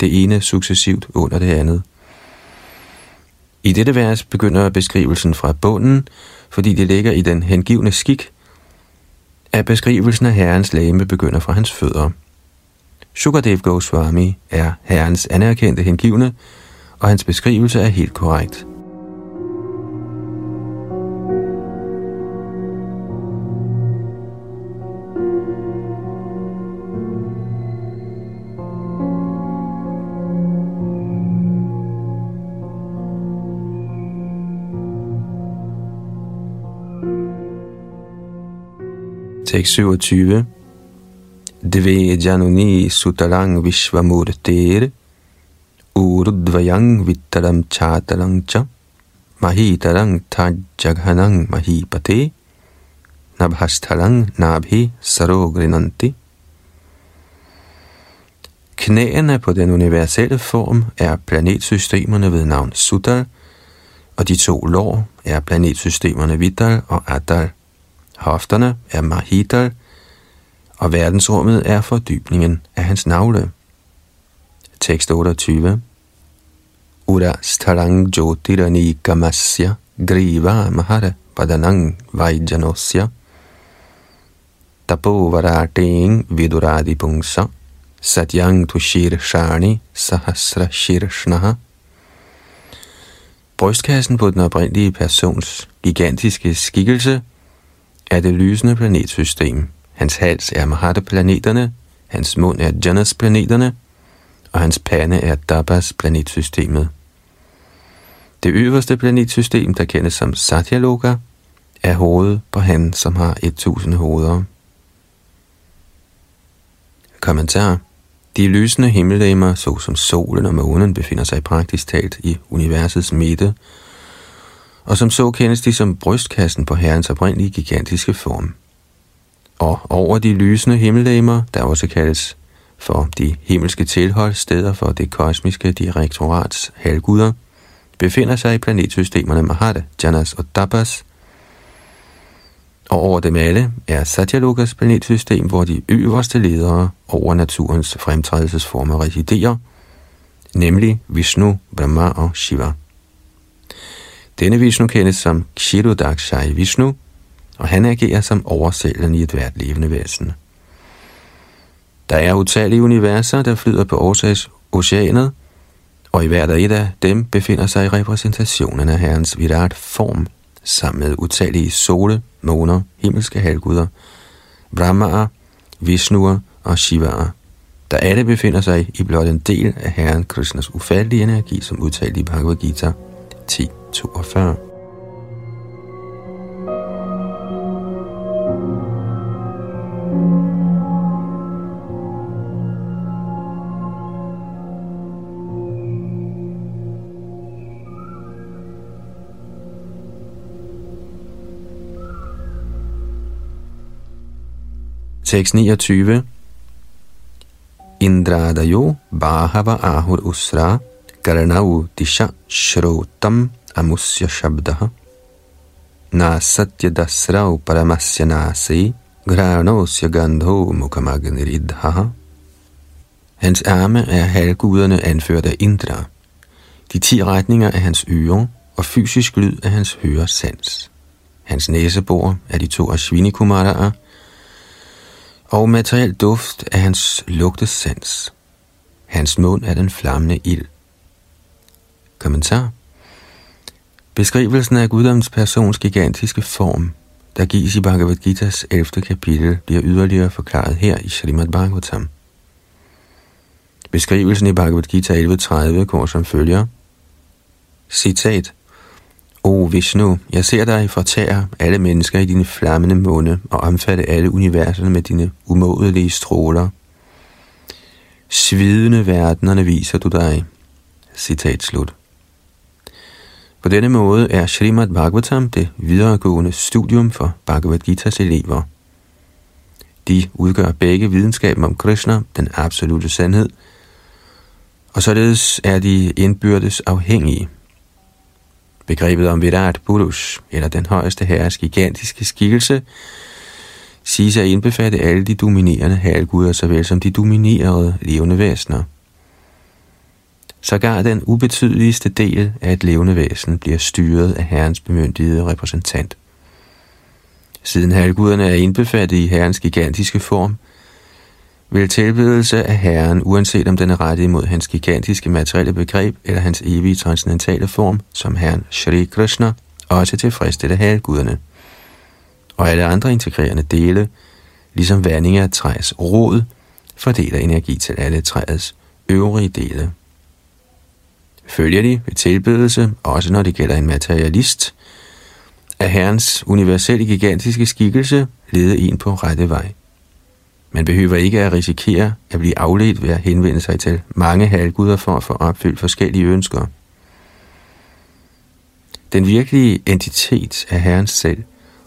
Det ene successivt under det andet. I dette vers begynder beskrivelsen fra bunden, fordi det ligger i den hengivne skik, at beskrivelsen af Herrens legeme begynder fra hans fødder. Shukadeva Gosvāmī er Herrens anerkendte hengivne, og hans beskrivelse er helt korrekt. tekst syvogtyve. Dve januni sutalang vishvamurtere urudvayang vitalam chatalang cha mahitalang tajaghanang mahipate nabhastalang nabhi sarogrinanti. Knæene på den universelle form er planetsystemerne ved navn Sutal, og de to lår er planetsystemerne Vital og Atal. Hofterne er Mahidal, og verdensrummet er fordybningen af hans navle. tekst otteogtyve. Ura stalang jyotirani kamasya griva mahara padanang vajjanosya tapo varateng viduradi pungsa satyang tushir shani sahasra shirshnaha. Brystkassen på den oprindelige persons gigantiske skikkelse er det lysende planetsystem. Hans hals er Mahara-planeterne, hans mund er Janas-planeterne, og hans pande er Dabas-planetsystemet. Det øverste planetsystem, der kendes som Satyaloka, er hovedet på han, som har tusind hoveder. Kommentar. De lysende himmellegemer, såsom solen og månen, befinder sig praktisk talt i universets midte, og som så kendes de som brystkassen på Herrens oprindelige gigantiske form. Og over de lysende himmellegemer, der også kaldes for de himmelske tilholdssteder for det kosmiske direktorats halvguder, befinder sig i planetsystemerne Mahara, Janas og Tapas. Og over dem alle er Satyalokas planetsystem, hvor de øverste ledere over naturens fremtrædelsesformer residerer, nemlig Vishnu, Brahma og Shiva. Denne Vishnu kendes som Kshirodakshayi Vishnu, og han agerer som oversælgen i et hvert levende væsen. Der er utallige universer, der flyder på årsags-oceanet, og i hvert et af dem befinder sig repræsentationen af Herrens Virāṭ-form, sammen med utallige sole, måner, himmelske halvguder, Brahma'er, Vishnu'er og Shiva'er, der alle befinder sig i blot en del af Herren Krishnas ufattelige energi, som udtalt i Bhagavad Gita ti toogfyrre. tekst niogtyve. Indradayo bahava ahur usra karanau disha shrotam amusya shabdaha na satya dasrau paramasya nasi granosya gandho mukamagniridhaha. Hans arme er halvguderne anført af Indra. De ti retninger er hans ører, og fysisk lyd er hans høresans. Hans næsebor er de to ashwinikumaraer, og materiel duft er hans lugtesans. Hans mund er den flammende ild. Kommentar. Beskrivelsen af guddommens persons gigantiske form, der gives i Bhagavad Gitas ellevte kapitel, bliver yderligere forklaret her i Śrīmad Bhagavatam. Beskrivelsen i Bhagavad Gita elleve tredive går som følger. Citat. O Vishnu, jeg ser dig fortære alle mennesker i dine flammende munde og omfatte alle universerne med dine umådelige stråler. Svidende verdenerne viser du dig. Citat slut. På denne måde er Śrīmad Bhagavatam det videregående studium for Bhagavad Gitas elever. De udgør begge videnskaben om Krishna, den absolute sandhed, og således er de indbyrdes afhængige. Begrebet om Virāṭ Puruṣa, eller den højeste herres gigantiske skikkelse, siges at indbefatte alle de dominerende halvguder, såvel som de dominerede levende væsener. Sågar den ubetydeligste del af et levende væsen bliver styret af herrens bemyndigede repræsentant. Siden halvguderne er indbefattet i herrens gigantiske form, vil tilbedelse af herren, uanset om den er rettet imod hans gigantiske materielle begreb eller hans evige transcendentale form, som herren Shri Krishna, også tilfredsstille halvguderne. Og alle andre integrerende dele, ligesom vanding af træs rod, fordeler energi til alle træets øvrige dele. Følger de ved tilbedelse, også når det gælder en materialist, af herrens universelle gigantiske skikkelse leder en på rette vej. Man behøver ikke at risikere at blive afledt ved at henvende sig til mange halvguder for at få opfyldt forskellige ønsker. Den virkelige entitet er herrens selv,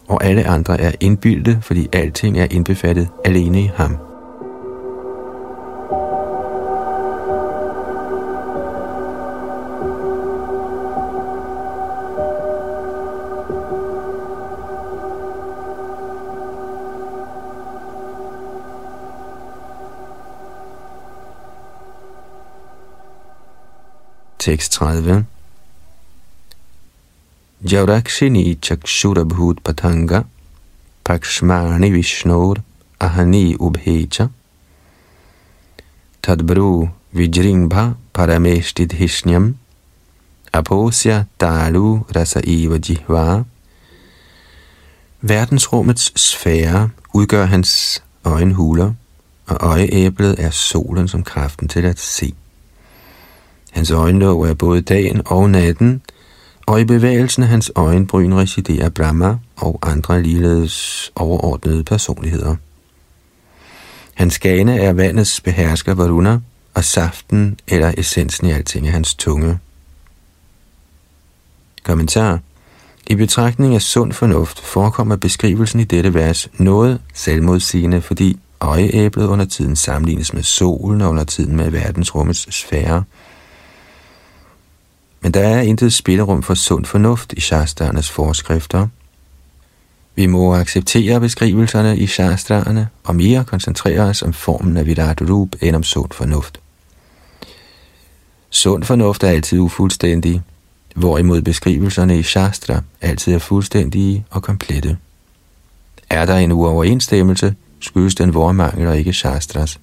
og alle andre er indbildte, fordi alting er indbefattet alene i ham. tredive. Jaurakshini chakshurabhut patanga pakshmani vishnor ahani ubhecha tadbru vijringbha parameshtidhishnyam aposya talu rasaiva jihva. Verdensrummets sfære udgør hans øjenhuler, og øjeæblet er solen som kraften til at se. Hans øjenlåg er både dagen og natten, og i bevægelsen af hans øjenbryn residerer Brahma og andre ligeledes overordnede personligheder. Hans gane er vandets behersker Varuna, og saften eller essensen i alting er hans tunge. Kommentar. I betragtning af sund fornuft forekommer beskrivelsen i dette vers noget selvmodsigende, fordi øjeæblet under tiden sammenlignes med solen og under tiden med verdensrummets sfære. Men der er intet spillerum for sund fornuft i shastraernes forskrifter. Vi må acceptere beskrivelserne i shastraerne og mere koncentrere os om formen af Virat Rup end om sund fornuft. Sund fornuft er altid ufuldstændig, hvorimod beskrivelserne i shastra altid er fuldstændige og komplette. Er der en uoverensstemmelse, skyldes den vor mangel og ikke shastras.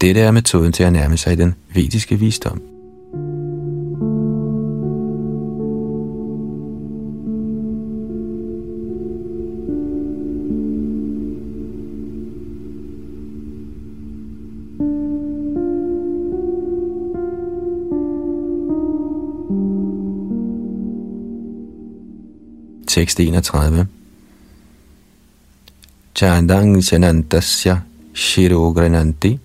Dette er metoden til at nærme sig den vediske visdom. Tekst enogtredive. Chandang sanantasya shirogrananti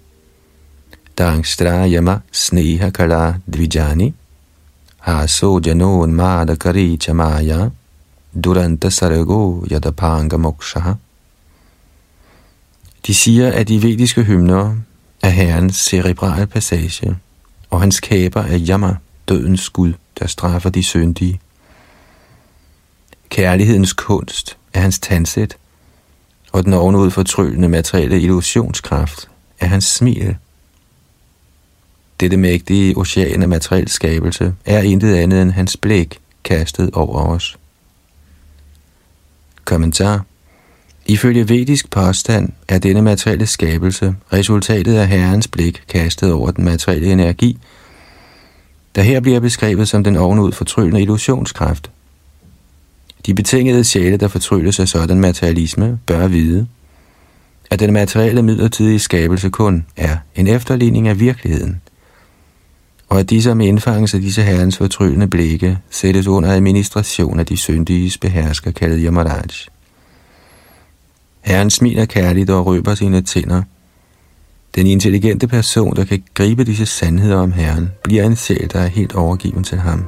dangstrayama sneha kala dvijani haso janon madakari chamaya duranta sargo yadapanga mokshaha. De siger, at de vediske hymner er herrens cerebrale passage, og hans kæber er Yama, dødens gud, der straffer de syndige. Kærlighedens kunst er hans tandsæt, og den ovenud fortryllende materielle illusionskraft er hans smil. Dette mægtige ocean af materiel skabelse er intet andet end hans blik kastet over os. Kommentar. Ifølge vedisk påstand er denne materielle skabelse resultatet af Herrens blik kastet over den materielle energi, der her bliver beskrevet som den ovenud fortryllende illusionskraft. De betingede sjæle, der fortrylles af sådan materialisme, bør vide, at den materielle midlertidige skabelse kun er en efterligning af virkeligheden, og at de, som indfanges af disse herrens fortryllende blikke, sættes under administration af de syndiges behersker, kaldet Yamaraj. Herren smiler kærligt og røber sine tænder. Den intelligente person, der kan gribe disse sandheder om Herren, bliver en sjæl, der er helt overgiven til ham.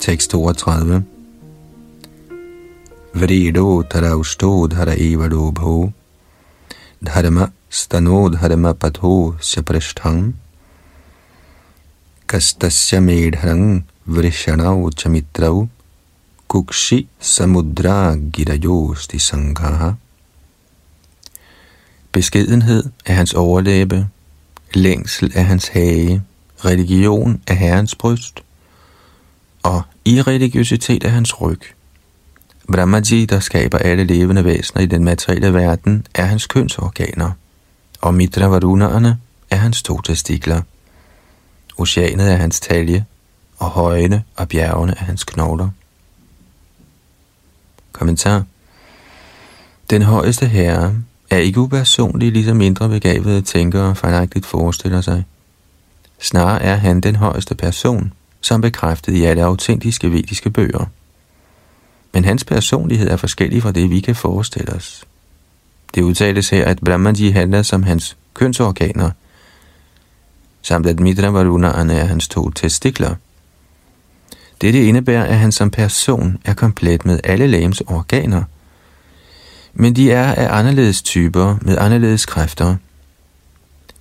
Tekst toogtredive. Vrido taraustod hara evalobho dharma stanod dharma patho saprashtham kastasya medharang vrishanau chamitrau kukshi samudra girajosti sanghaha. Beskedenhed er hans overlæbe, længsel er hans hage, religion er herrens bryst, og i religiøsitet er hans ryg. Brahmaji, der skaber alle levende væsener i den materielle verden, er hans kønsorganer, og Mitra-Varunaerne er hans to testikler. Oceanet er hans talje, og højene og bjergene er hans knogler. Kommentar. Den højeste herre er ikke upersonlig, ligesom mindre begavede tænkere fejlagtigt forestiller sig. Snarere er han den højeste person, som bekræftet i alle autentiske vediske bøger. Men hans personlighed er forskellig fra det, vi kan forestille os. Det udtales her, at Brahmaji handler som hans kønsorganer, samt at Mitra-Varunaerne er hans to testikler. Dette indebærer, at han som person er komplet med alle legems organer, men de er af anderledes typer med anderledes kræfter.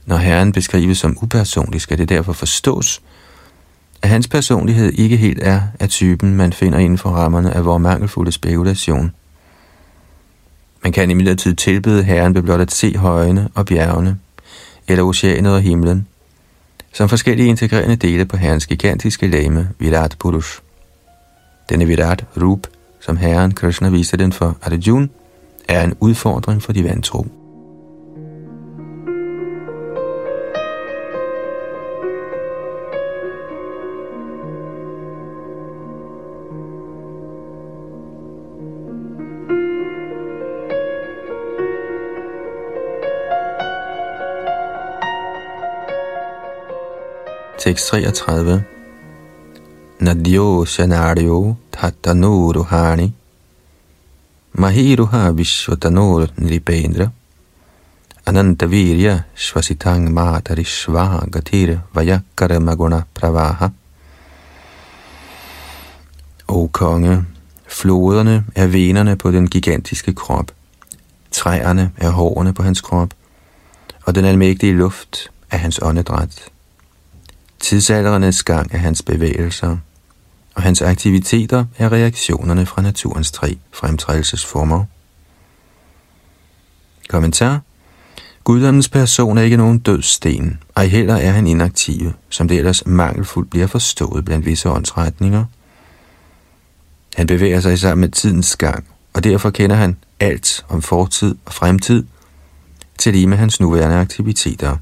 Når Herren beskrives som upersonlig, skal det derfor forstås, at hans personlighed ikke helt er af typen, man finder inden for rammerne af vores mangelfulde spekulation. Man kan imidlertid tilbede Herren ved blot at se højene og bjergene, eller oceanet og himlen, som forskellige integrerende dele på Herrens gigantiske legeme, Virāṭ Puruṣa. Denne Virāṭ Rup, som Herren Krishna viste den for Arjuna, er en udfordring for de vantro. Tekst treogtredive. Nadyo scenario tatanu ruhani mahiruha vishvatanur niripendra anantavirya svasitang matarishvaha gatir vayakarmaguna pravaha. O konge, floderne er venerne på den gigantiske krop, træerne er hårene på hans krop, og den almægtige luft er hans åndedræt. Tidsaldernes gang er hans bevægelser, og hans aktiviteter er reaktionerne fra naturens tre fremtrædelsesformer. Kommentar. Guddommens person er ikke nogen død sten, og heller er han inaktiv, som det ellers mangelfuldt bliver forstået blandt visse åndsretninger. Han bevæger sig sammen med tidens gang, og derfor kender han alt om fortid og fremtid, til lige med hans nuværende aktiviteter.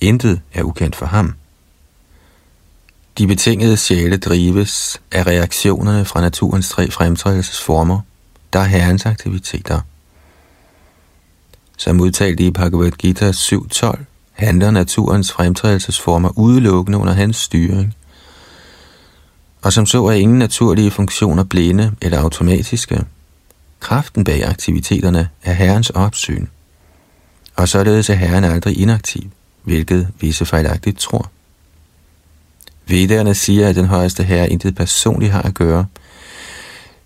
Intet er ukendt for ham. De betingede sjæle drives af reaktionerne fra naturens tre fremtrædelsesformer, der er herrens aktiviteter. Som udtalt i Bhagavad Gita syv tolv, handler naturens fremtrædelsesformer udelukkende under hans styring, og som så er ingen naturlige funktioner blinde eller automatiske. Kraften bag aktiviteterne er herrens opsyn. og således er Herren aldrig inaktiv, hvilket visse fejlagtigt tror. Vedderne siger, at den højeste herre intet personligt har at gøre,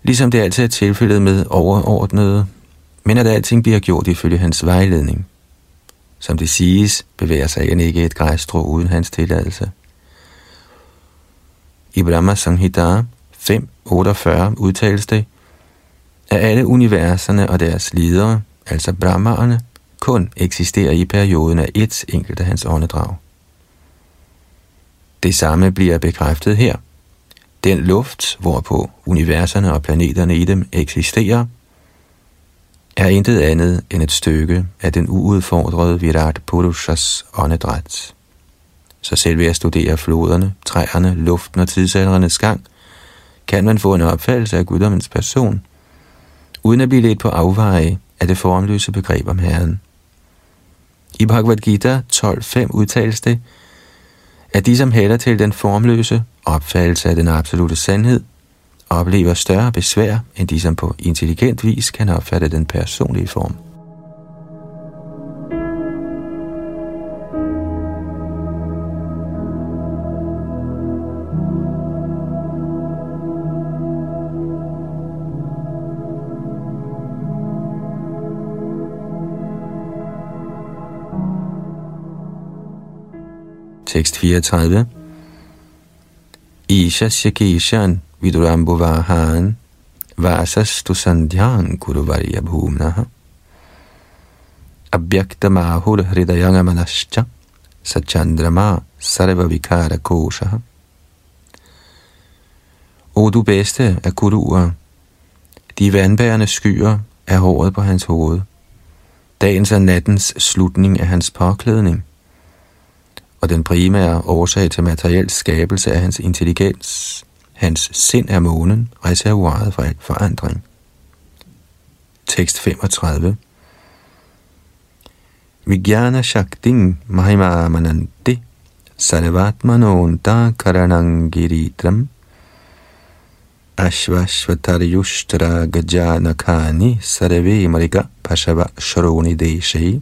ligesom det altid er tilfældet med overordnede, men at alting bliver gjort ifølge hans vejledning. Som det siges, bevæger sagen ikke et græsstrå uden hans tilladelse. I Brahma Sanghita fem otteogfyrre udtales det, at alle universerne og deres ledere, altså brahmaerne, kun eksisterer i perioden af et enkelt af hans åndedrag. Det samme bliver bekræftet her. Den luft, hvorpå universerne og planeterne i dem eksisterer, er intet andet end et stykke af den uudfordrede Virāṭ Puruṣas åndedræt. Så selv ved at studere floderne, træerne, luften og tidsaldernes gang, kan man få en opfattelse af guddommens person, uden at blive lidt på afveje af det formløse begreb om Herren. I Bhagavad Gita tolv fem udtales det, at de, som hælder til den formløse opfattelse af den absolute sandhed, oplever større besvær, end de, som på intelligent vis kan opfatte den personlige form. Tekst fireogtredive. Isha Shakishan Vidurambu Vahan Vasastu Sandhyan Guruvarya Bhumnaha Abhyakta Mahur Hridayangamanascha Sachandrama Sarva Vikara Koshaha. O du bedste af guruer, de vandbærende skyer er håret på hans hoved, dagens og nattens slutning af hans påklædning, og den primære årsag til materiel skabelse er hans intelligens. Hans sind er månen, reservoiret for al forandring. Tekst femogtredive. Vijnana shaktin mahimamanante sarvatmanonta karanangiritram ashvashvataryushtra gajanakani sarve mariga pashava shroni deshe.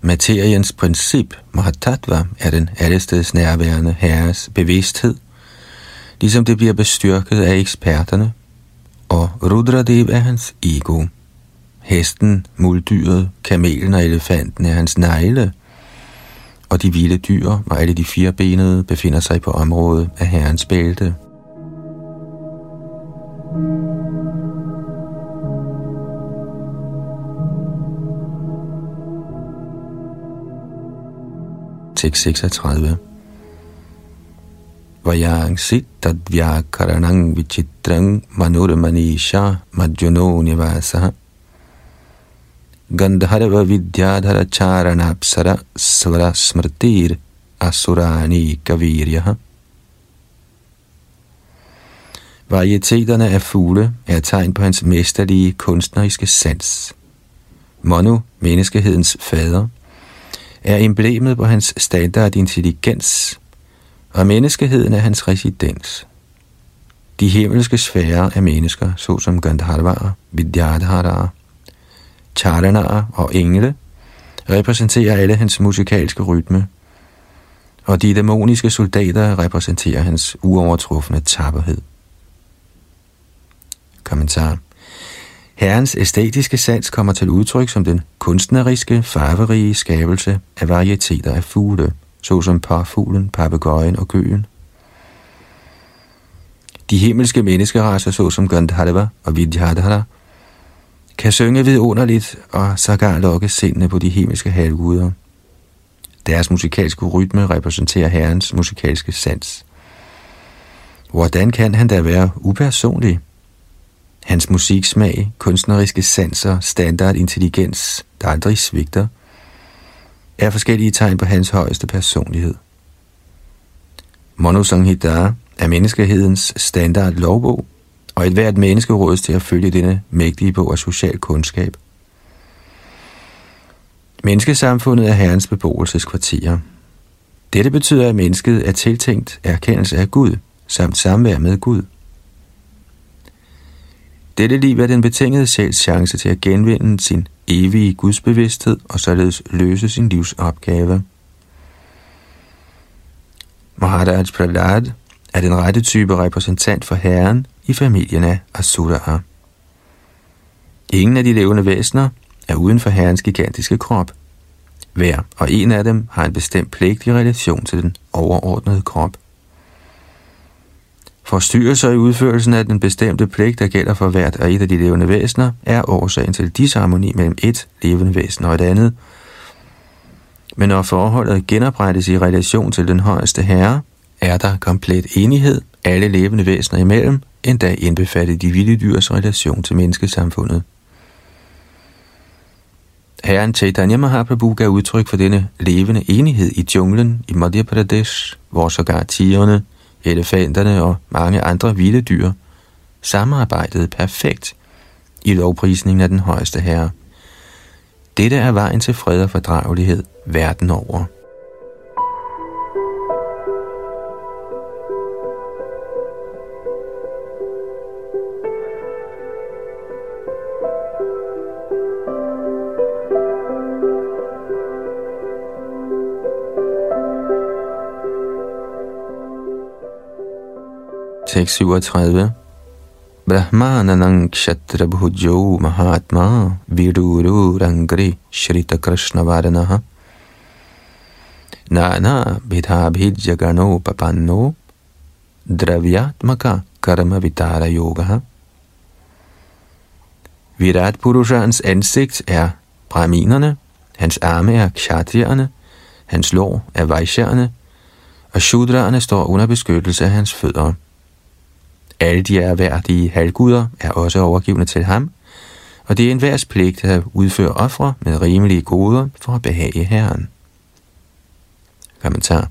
Materiens princip, Mahatattva, er den allesteds nærværende herres bevidsthed, ligesom det bliver bestyrket af eksperterne, og Rudra-deva er hans ego. Hesten, muldyret, kamelen og elefanten er hans negle, og de vilde dyr og alle de firebenede befinder sig på området af herrens bælte. Tekst seksogtredive. Vajang sitat vyakaranang vichitrang manurmanisha madjuno nivasaha Gandharva vidyadhara charanapsara svara smritir asurani kaviryaha. Varieteterne af fugle er tegn på hans mesterlige kunstneriske sans. Manu, menneskehedens fader, er emblemet på hans standard intelligens, og menneskeheden er hans residens. De himmelske sfærer af mennesker, såsom Gandharvaer, Vidyadharaer, Charanaer og engle, repræsenterer alle hans musikalske rytme, og de dæmoniske soldater repræsenterer hans uovertrufne tapperhed. Kommentar. Herrens æstetiske sans kommer til udtryk som den kunstneriske, farverige skabelse af varieteter af fugle, såsom parfuglen, papegøjen og gøen. De himmelske menneskeraser, såsom Gandharva og Vidyadhara, kan synge vidunderligt og sågar lokke sindene på de himmelske halvguder. Deres musikalske rytme repræsenterer herrens musikalske sans. Hvordan kan han da være upersonlig? Hans musiksmag, kunstneriske sanser, standard intelligens, der aldrig svigter, er forskellige tegn på hans højeste personlighed. Manu Sanghita er menneskehedens standard lovbog, og et hvert menneske rådes til at følge denne mægtige bog af social kundskab. Menneskesamfundet er herrens beboelseskvartier. Dette betyder, at mennesket er tiltænkt erkendelse af Gud, samt samvær med Gud. Dette liv er den betingede sjæls chance til at genvinde sin evige gudsbevidsthed og således løse sin livs opgave. Mahārāja Parīkṣit er den rette type repræsentant for herren i familien af Asura. Ingen af de levende væsener er uden for herrens gigantiske krop. Hver og en af dem har en bestemt pligt i relation til den overordnede krop. Forstyrrelser i udførelsen af den bestemte pligt, der gælder for hvert og et af de levende væsener, er årsagen til disharmoni mellem et levende væsen og et andet. Men når forholdet genoprettes i relation til den højeste herre, er der komplet enighed alle levende væsener imellem, endda indbefattet de vilde dyrs relation til menneskesamfundet. Herren Chaitanya Mahaprabhu gav udtryk for denne levende enighed i junglen i Madhya Pradesh, hvor sågar tigerne, elefanterne og mange andre vilde dyr samarbejdede perfekt i lovprisningen af den højeste herre. Dette er vejen til fred og fordragelighed verden over. Tekst syvogtredive. Brahmananang kshatrabhujo mahatma viruru rangri shrita krishna varanaha nana bhidhabhidjagano papanno dravyatmaka karma vitara yogaha. Virāṭ Puruṣaens ansigt er brahminerne, hans arme er kshatrierne, hans lår er vaishyerne, og shudraerne står under beskyttelse af hans fødder. Alle de erhverdige halvguder er også overgivende til ham, og det er enhvers pligt at udføre ofre med rimelige goder for at behage herren. Kommentar.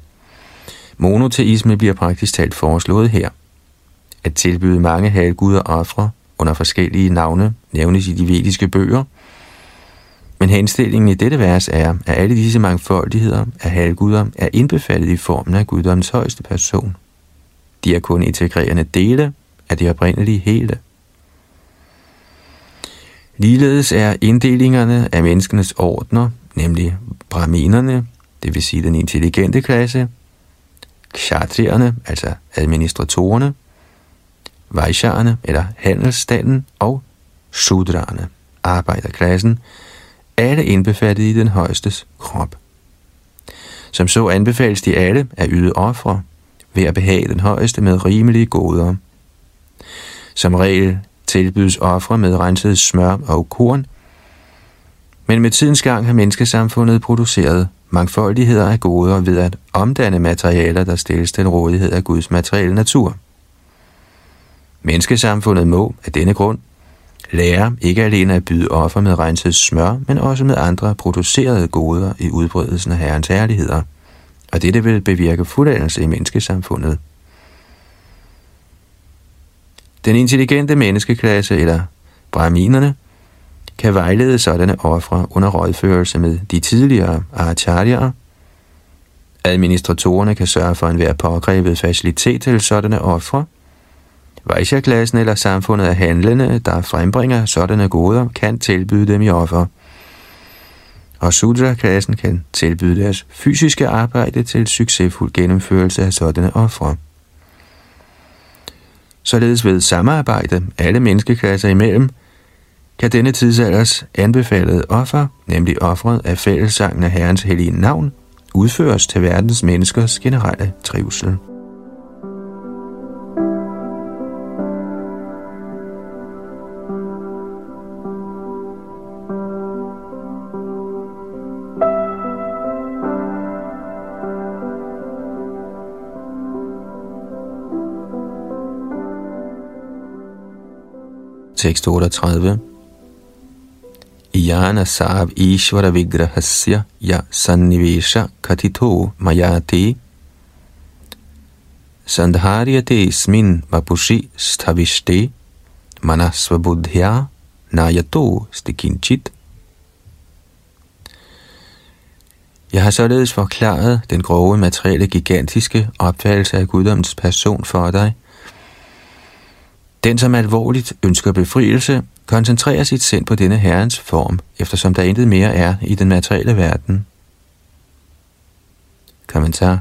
Monoteisme bliver praktisk talt foreslået her. At tilbyde mange halvguder ofre under forskellige navne nævnes i de vediske bøger, men henstillingen i dette vers er, at alle disse mangfoldigheder af halvguder er indbefattet i formen af guddommens højeste person. De er kun integrerende dele af det oprindelige hele. Ligeledes er inddelingerne af menneskenes ordner, nemlig brahminerne, det vil sige den intelligente klasse, kshatrierne, altså administratorerne, vaishyerne eller handelsstanden og shudraerne, arbejderklassen, alle indbefattet i den højestes krop. Som så anbefales de alle at yde ofre ved at behage den højeste med rimelige goder. Som regel tilbydes ofre med renset smør og korn, men med tidens gang har menneskesamfundet produceret mangfoldigheder af goder ved at omdanne materialer, der stilles til rådighed af Guds materielle natur. Menneskesamfundet må af denne grund lære ikke alene at byde ofre med renset smør, men også med andre producerede goder i udbredelsen af Herrens herligheder. Og dette vil bevirke fuldendelse i menneskesamfundet. Den intelligente menneskeklasse, eller brahminerne, kan vejlede sådanne ofre under rådførelse med de tidligere acharyaer. Administratorerne kan sørge for enhver påkrævet facilitet til sådanne ofre. Vaishya-klassen eller samfundet af handlende, der frembringer sådanne goder, kan tilbyde dem i offer. Og sudra-klassen kan tilbyde deres fysiske arbejde til succesfuld gennemførelse af sådanne ofre. Således ved samarbejde alle menneskeklasser imellem, kan denne tidsalders anbefalede offer, nemlig offret af fællessangen af Herrens hellige navn, udføres til verdens menneskers generelle trivsel. Tekst otteogtredive. Iyana saab ishvara vigrahasya ya sannivesha katito mayate sandharyate smin vapushi stavishte manasva buddhya nayato stikinchit. Jeg har således forklaret den grove materielle gigantiske opfattelse af guddommens person for dig. Den, som alvorligt ønsker befrielse, koncentrerer sit sind på denne herrens form, eftersom der intet mere er i den materielle verden. Kommentar.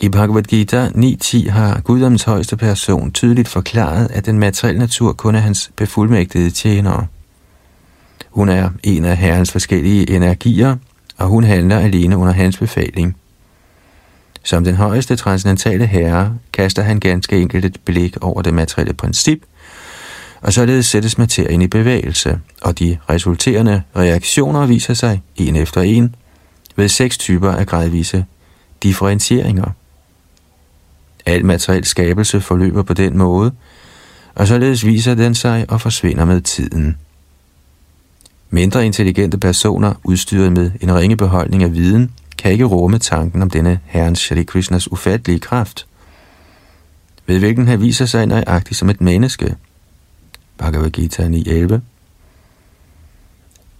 I Bhagavad Gita ni ti har Guddoms højeste person tydeligt forklaret, at den materielle natur kun er hans befuldmægtigede tjenere. Hun er en af herrens forskellige energier, og hun handler alene under hans befaling. Som den højeste transcendentale herre kaster han ganske enkelt et blik over det materielle princip, og således sættes materien i bevægelse, og de resulterende reaktioner viser sig en efter en ved seks typer af gradvise differentieringer. Al materiel skabelse forløber på den måde, og således viser den sig og forsvinder med tiden. Mindre intelligente personer, udstyret med en ringe beholdning af viden, kan ikke rumme tanken om denne herrens Shri Krishnas ufattelige kraft, ved hvilken han viser sig nøjagtigt som et menneske. Bhagavad Gita ni elleve.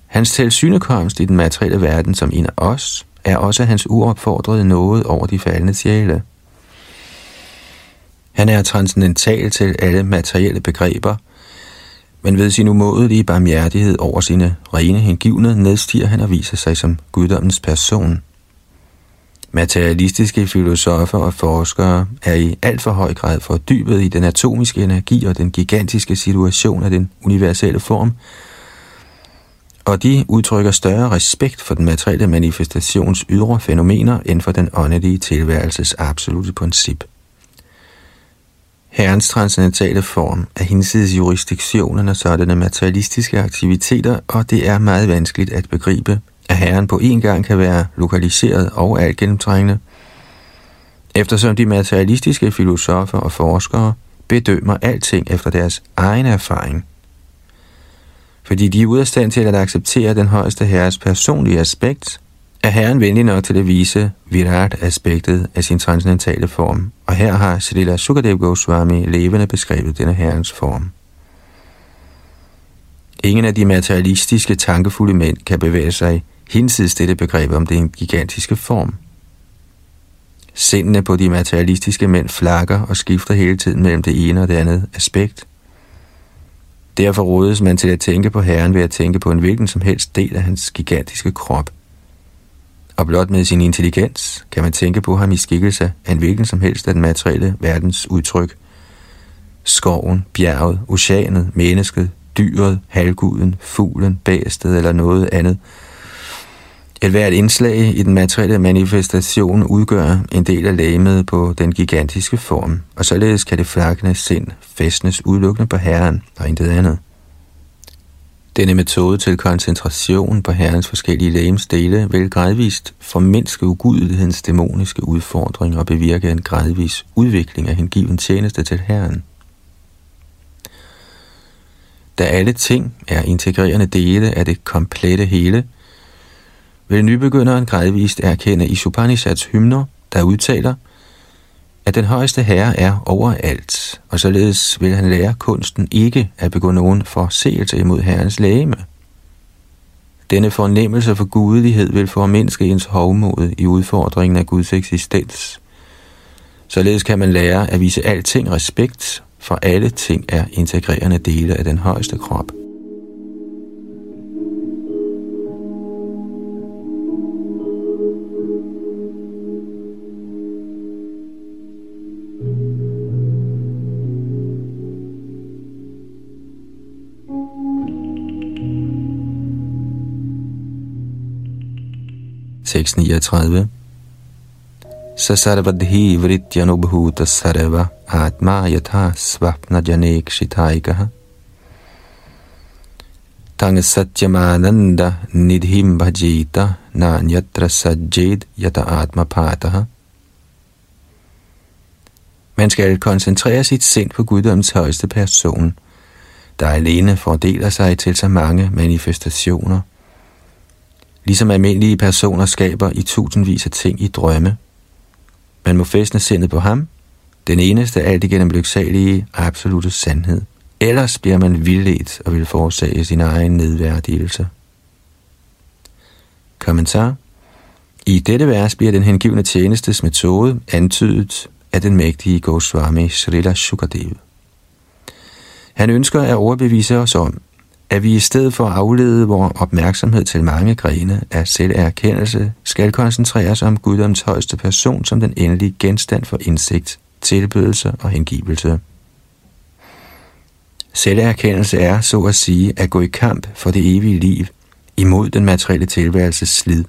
Hans tilsynekomst i den materielle verden som en af os, er også hans uopfordrede nåde over de faldne sjæle. Han er transcendental til alle materielle begreber, men ved sin umådelige barmhjertighed over sine rene hengivne nedstiger han og viser sig som guddommens person. Materialistiske filosofer og forskere er i alt for høj grad fordybet i den atomiske energi og den gigantiske situation af den universelle form, og de udtrykker større respekt for den materielle manifestations ydre fænomener end for den åndelige tilværelses absolutte princip. Herrens transcendentale form er hinsides jurisdiktionen og sådanne materialistiske aktiviteter, og det er meget vanskeligt at begribe, at herren på en gang kan være lokaliseret og altgennemtrængende, eftersom de materialistiske filosofer og forskere bedømmer alting efter deres egen erfaring. Fordi de er ude af stand til at acceptere den højeste herres personlige aspekt, er herren venlig nok til at vise Virāṭ-aspektet af sin transcendentale form, og her har Srila Śukadeva Gosvāmī levende beskrevet denne herrens form. Ingen af de materialistiske tankefulde mænd kan bevæge sig hinsides dette begreb om den gigantiske form. Sindene på de materialistiske mænd flakker og skifter hele tiden mellem det ene og det andet aspekt. Derfor rådes man til at tænke på herren ved at tænke på en hvilken som helst del af hans gigantiske krop. Og blot med sin intelligens kan man tænke på ham i skikkelse af en hvilken som helst af den materielle verdens udtryk. Skoven, bjerget, oceanet, mennesket, dyret, halvguden, fuglen, bæstet eller noget andet. Et hvert indslag i den materielle manifestation udgør en del af legemet på den gigantiske form, og således kan det flakkende sind fæstnes udelukkende på herren og intet andet. Denne metode til koncentration på herrens forskellige legemsdele vil gradvist formindske ugudelighedens dæmoniske udfordring og bevirke en gradvis udvikling af hengiven tjeneste til herren. Da alle ting er integrerende dele af det komplette hele, vil nybegynderen gradvist erkende i Upanishads hymner, der udtaler, at den højeste herre er overalt, og således vil han lære kunsten ikke at begå nogen forseelse imod herrens legeme. Denne fornemmelse for gudelighed vil formindske ens hovmod i udfordringen af Guds eksistens. Således kan man lære at vise alting respekt, for alle ting er integrerende dele af den højeste krop. seks niogtredive. Så sarvadhi vrityanubhuta sarva atma yatha svapna janekshitaikaha tang satyamananda nidhim bhajita nanyatra sajjed yata atma pataha. Man skal koncentrere sit sind på Guddoms højeste person, der alene fordeler sig til så mange manifestationer. Ligesom almindelige personer skaber i tusindvis af ting i drømme. Man må fæstne sindet på ham, den eneste alt igennem lyksalige, absolute sandhed. Ellers bliver man vildledt og vil forårsage sin egen nedværdigelse. Kommentar. I dette vers bliver den hengivne tjenestes metode antydet af den mægtige Goswami Srila Shukadeva. Han ønsker at overbevise os om, at vi i stedet for at aflede vores opmærksomhed til mange grene af selverkendelse, skal koncentrere os om Guddoms højeste person som den endelige genstand for indsigt, tilbedelse og hengivelse. Selverkendelse er, så at sige, at gå i kamp for det evige liv, imod den materielle tilværelses slid.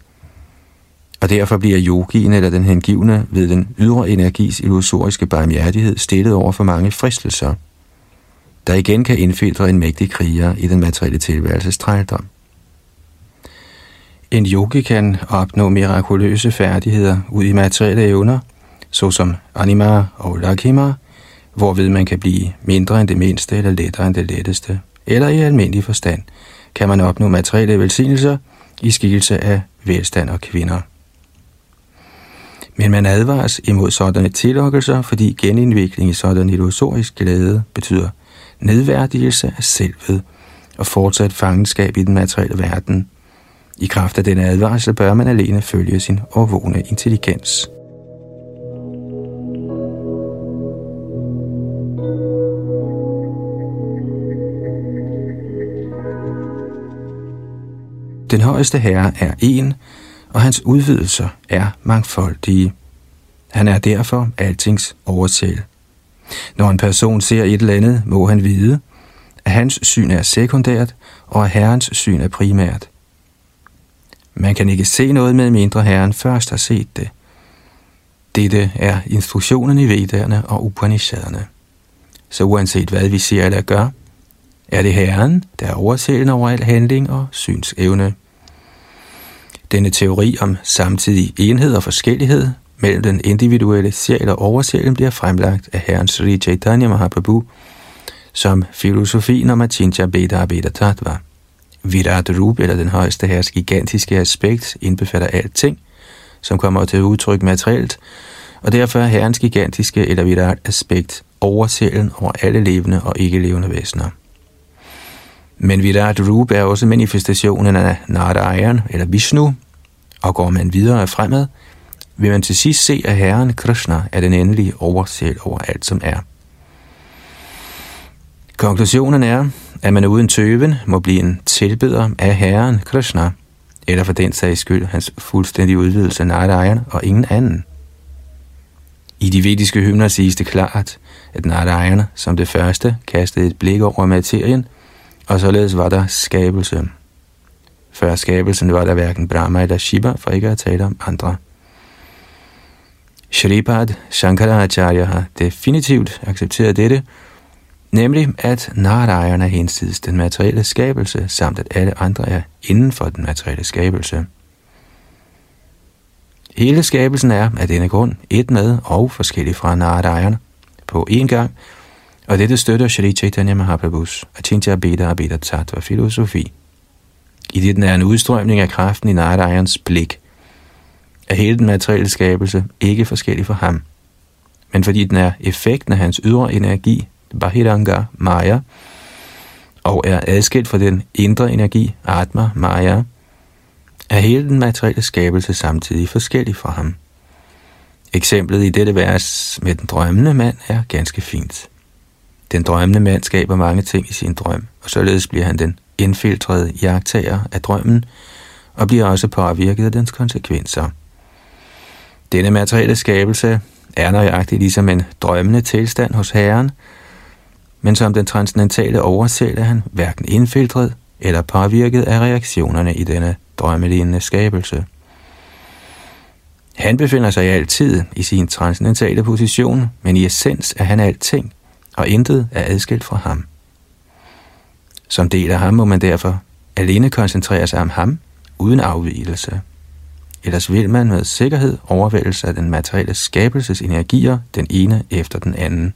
Og derfor bliver yogien eller den hengivne ved den ydre energis illusoriske barmhjertighed stillet over for mange fristelser, der igen kan indfiltre en mægtig kriger i den materielle tilværelses trældom. En yogi kan opnå mirakuløse færdigheder ud i materielle evner, såsom anima og lakhima, hvorved man kan blive mindre end det mindste eller lettere end det letteste, eller i almindelig forstand kan man opnå materielle velsignelser i skikkelse af velstand og kvinder. Men man advares imod sådanne tillokkelser, fordi genindvikling i sådan illusorisk glæde betyder nedværdigelse af selvet og fortsat fangenskab i den materielle verden. I kraft af denne advarsel bør man alene følge sin overvågne intelligens. Den højeste herre er en, og hans udvidelser er mangfoldige. Han er derfor altings oversjæl. Når en person ser et eller andet, må han vide, at hans syn er sekundært, og at herrens syn er primært. Man kan ikke se noget, med mindre herren først har set det. Dette er instruktionen i Vedderne og Upanishaderne. Så uanset hvad vi siger eller gør, er det herren, der er oversjælen over al handling og synsevne. Denne teori om samtidig enhed og forskellighed mellem den individuelle sjæl og oversjælen bliver fremlagt af herren Shri Chaitanya Mahaprabhu som filosofien om Achincha Bheda Abheda Tattva. Virat Rup, eller den højeste herres gigantiske aspekt, indbefatter alting, som kommer til udtryk materielt, og derfor er herrens gigantiske eller virat aspekt oversjælen over alle levende og ikke-levende væsener. Men Virat Rup er også manifestationen af Narayan eller Vishnu, og går man videre fremad, vil man til sidst se, at herren Krishna er den endelige oversjæl over alt, som er. Konklusionen er, at man uden tøven må blive en tilbeder af herren Krishna, eller for den sags skyld hans fuldstændige udvidelse Narayan og ingen anden. I de vediske hymner siges det klart, at Narayan som det første kastede et blik over materien, og således var der skabelse. Før skabelsen var der hverken Brahma eller Shiva, for ikke at tale om andre. Shripad Shankaracharya har definitivt accepteret dette, nemlig at Narayan er hinsides den materielle skabelse, samt at alle andre er inden for den materielle skabelse. Hele skabelsen er af denne grund et med og forskellig fra Narayan på én gang, og dette støtter Shri Chaitanya Mahaprabhus Achincha Bheda Abheda Tattva filosofi. I det den er en udstrømning af kraften i Narayans blik, er hele den materielle skabelse ikke forskellig for ham, men fordi den er effekten af hans ydre energi, Bahiranga Maya, og er adskilt fra den indre energi, Atma Maya, er hele den materielle skabelse samtidig forskellig fra ham. Eksemplet i dette vers med den drømmende mand er ganske fint. Den drømmende mand skaber mange ting i sin drøm, og således bliver han den indfiltrede iagttager af drømmen, og bliver også påvirket af dens konsekvenser. Denne materielle skabelse er nøjagtig ligesom en drømmende tilstand hos herren, men som den transcendentale oversjæl er han hverken indfiltret eller påvirket af reaktionerne i denne drømmelignende skabelse. Han befinder sig altid i sin transcendentale position, men i essens er han alting, og intet er adskilt fra ham. Som del af ham må man derfor alene koncentrere sig om ham, uden afvigelse. Ellers vil man med sikkerhed overvældes af den materielle skabelses energier, den ene efter den anden.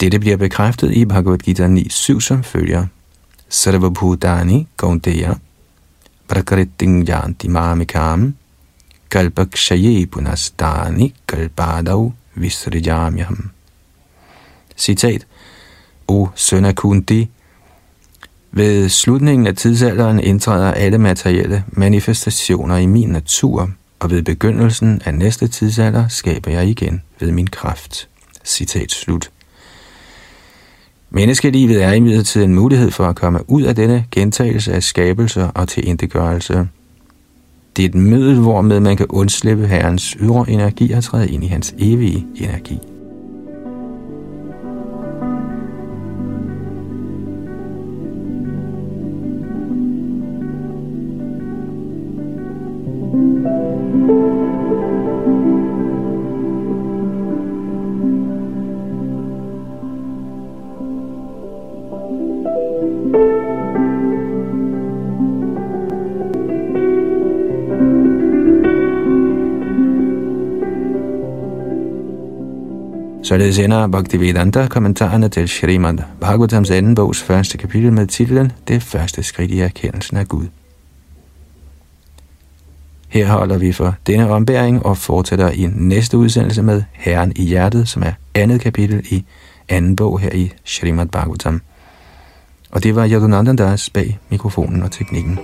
Dette bliver bekræftet i Bhagavad Gita ni syv, som følger: Sarva bhutani kaunteya prakritin yanti mamikam kalpakshaye punastani kalpadav visrijamyam. Citat: O søn af Kunti, ved slutningen af tidsalderen indtræder alle materielle manifestationer i min natur, og ved begyndelsen af næste tidsalder skaber jeg igen ved min kraft. Citat slut. Menneskelivet er imidlertid en mulighed for at komme ud af denne gentagelse af skabelser og tilintetgørelse. Det er et middel, hvormed man kan undslippe Herrens ydre energi og træde ind i hans evige energi. Således ender Bhaktivedanta kommentarerne til Shrimad Bhagavatams anden bogs første kapitel med titlen Det første skridt i erkendelsen af Gud. Her holder vi for denne ombæring og fortsætter i næste udsendelse med Herren i hjertet, som er andet kapitel i anden bog her i Shrimad Bhagavatam. Og det var Yadunanda das bag mikrofonen og teknikken.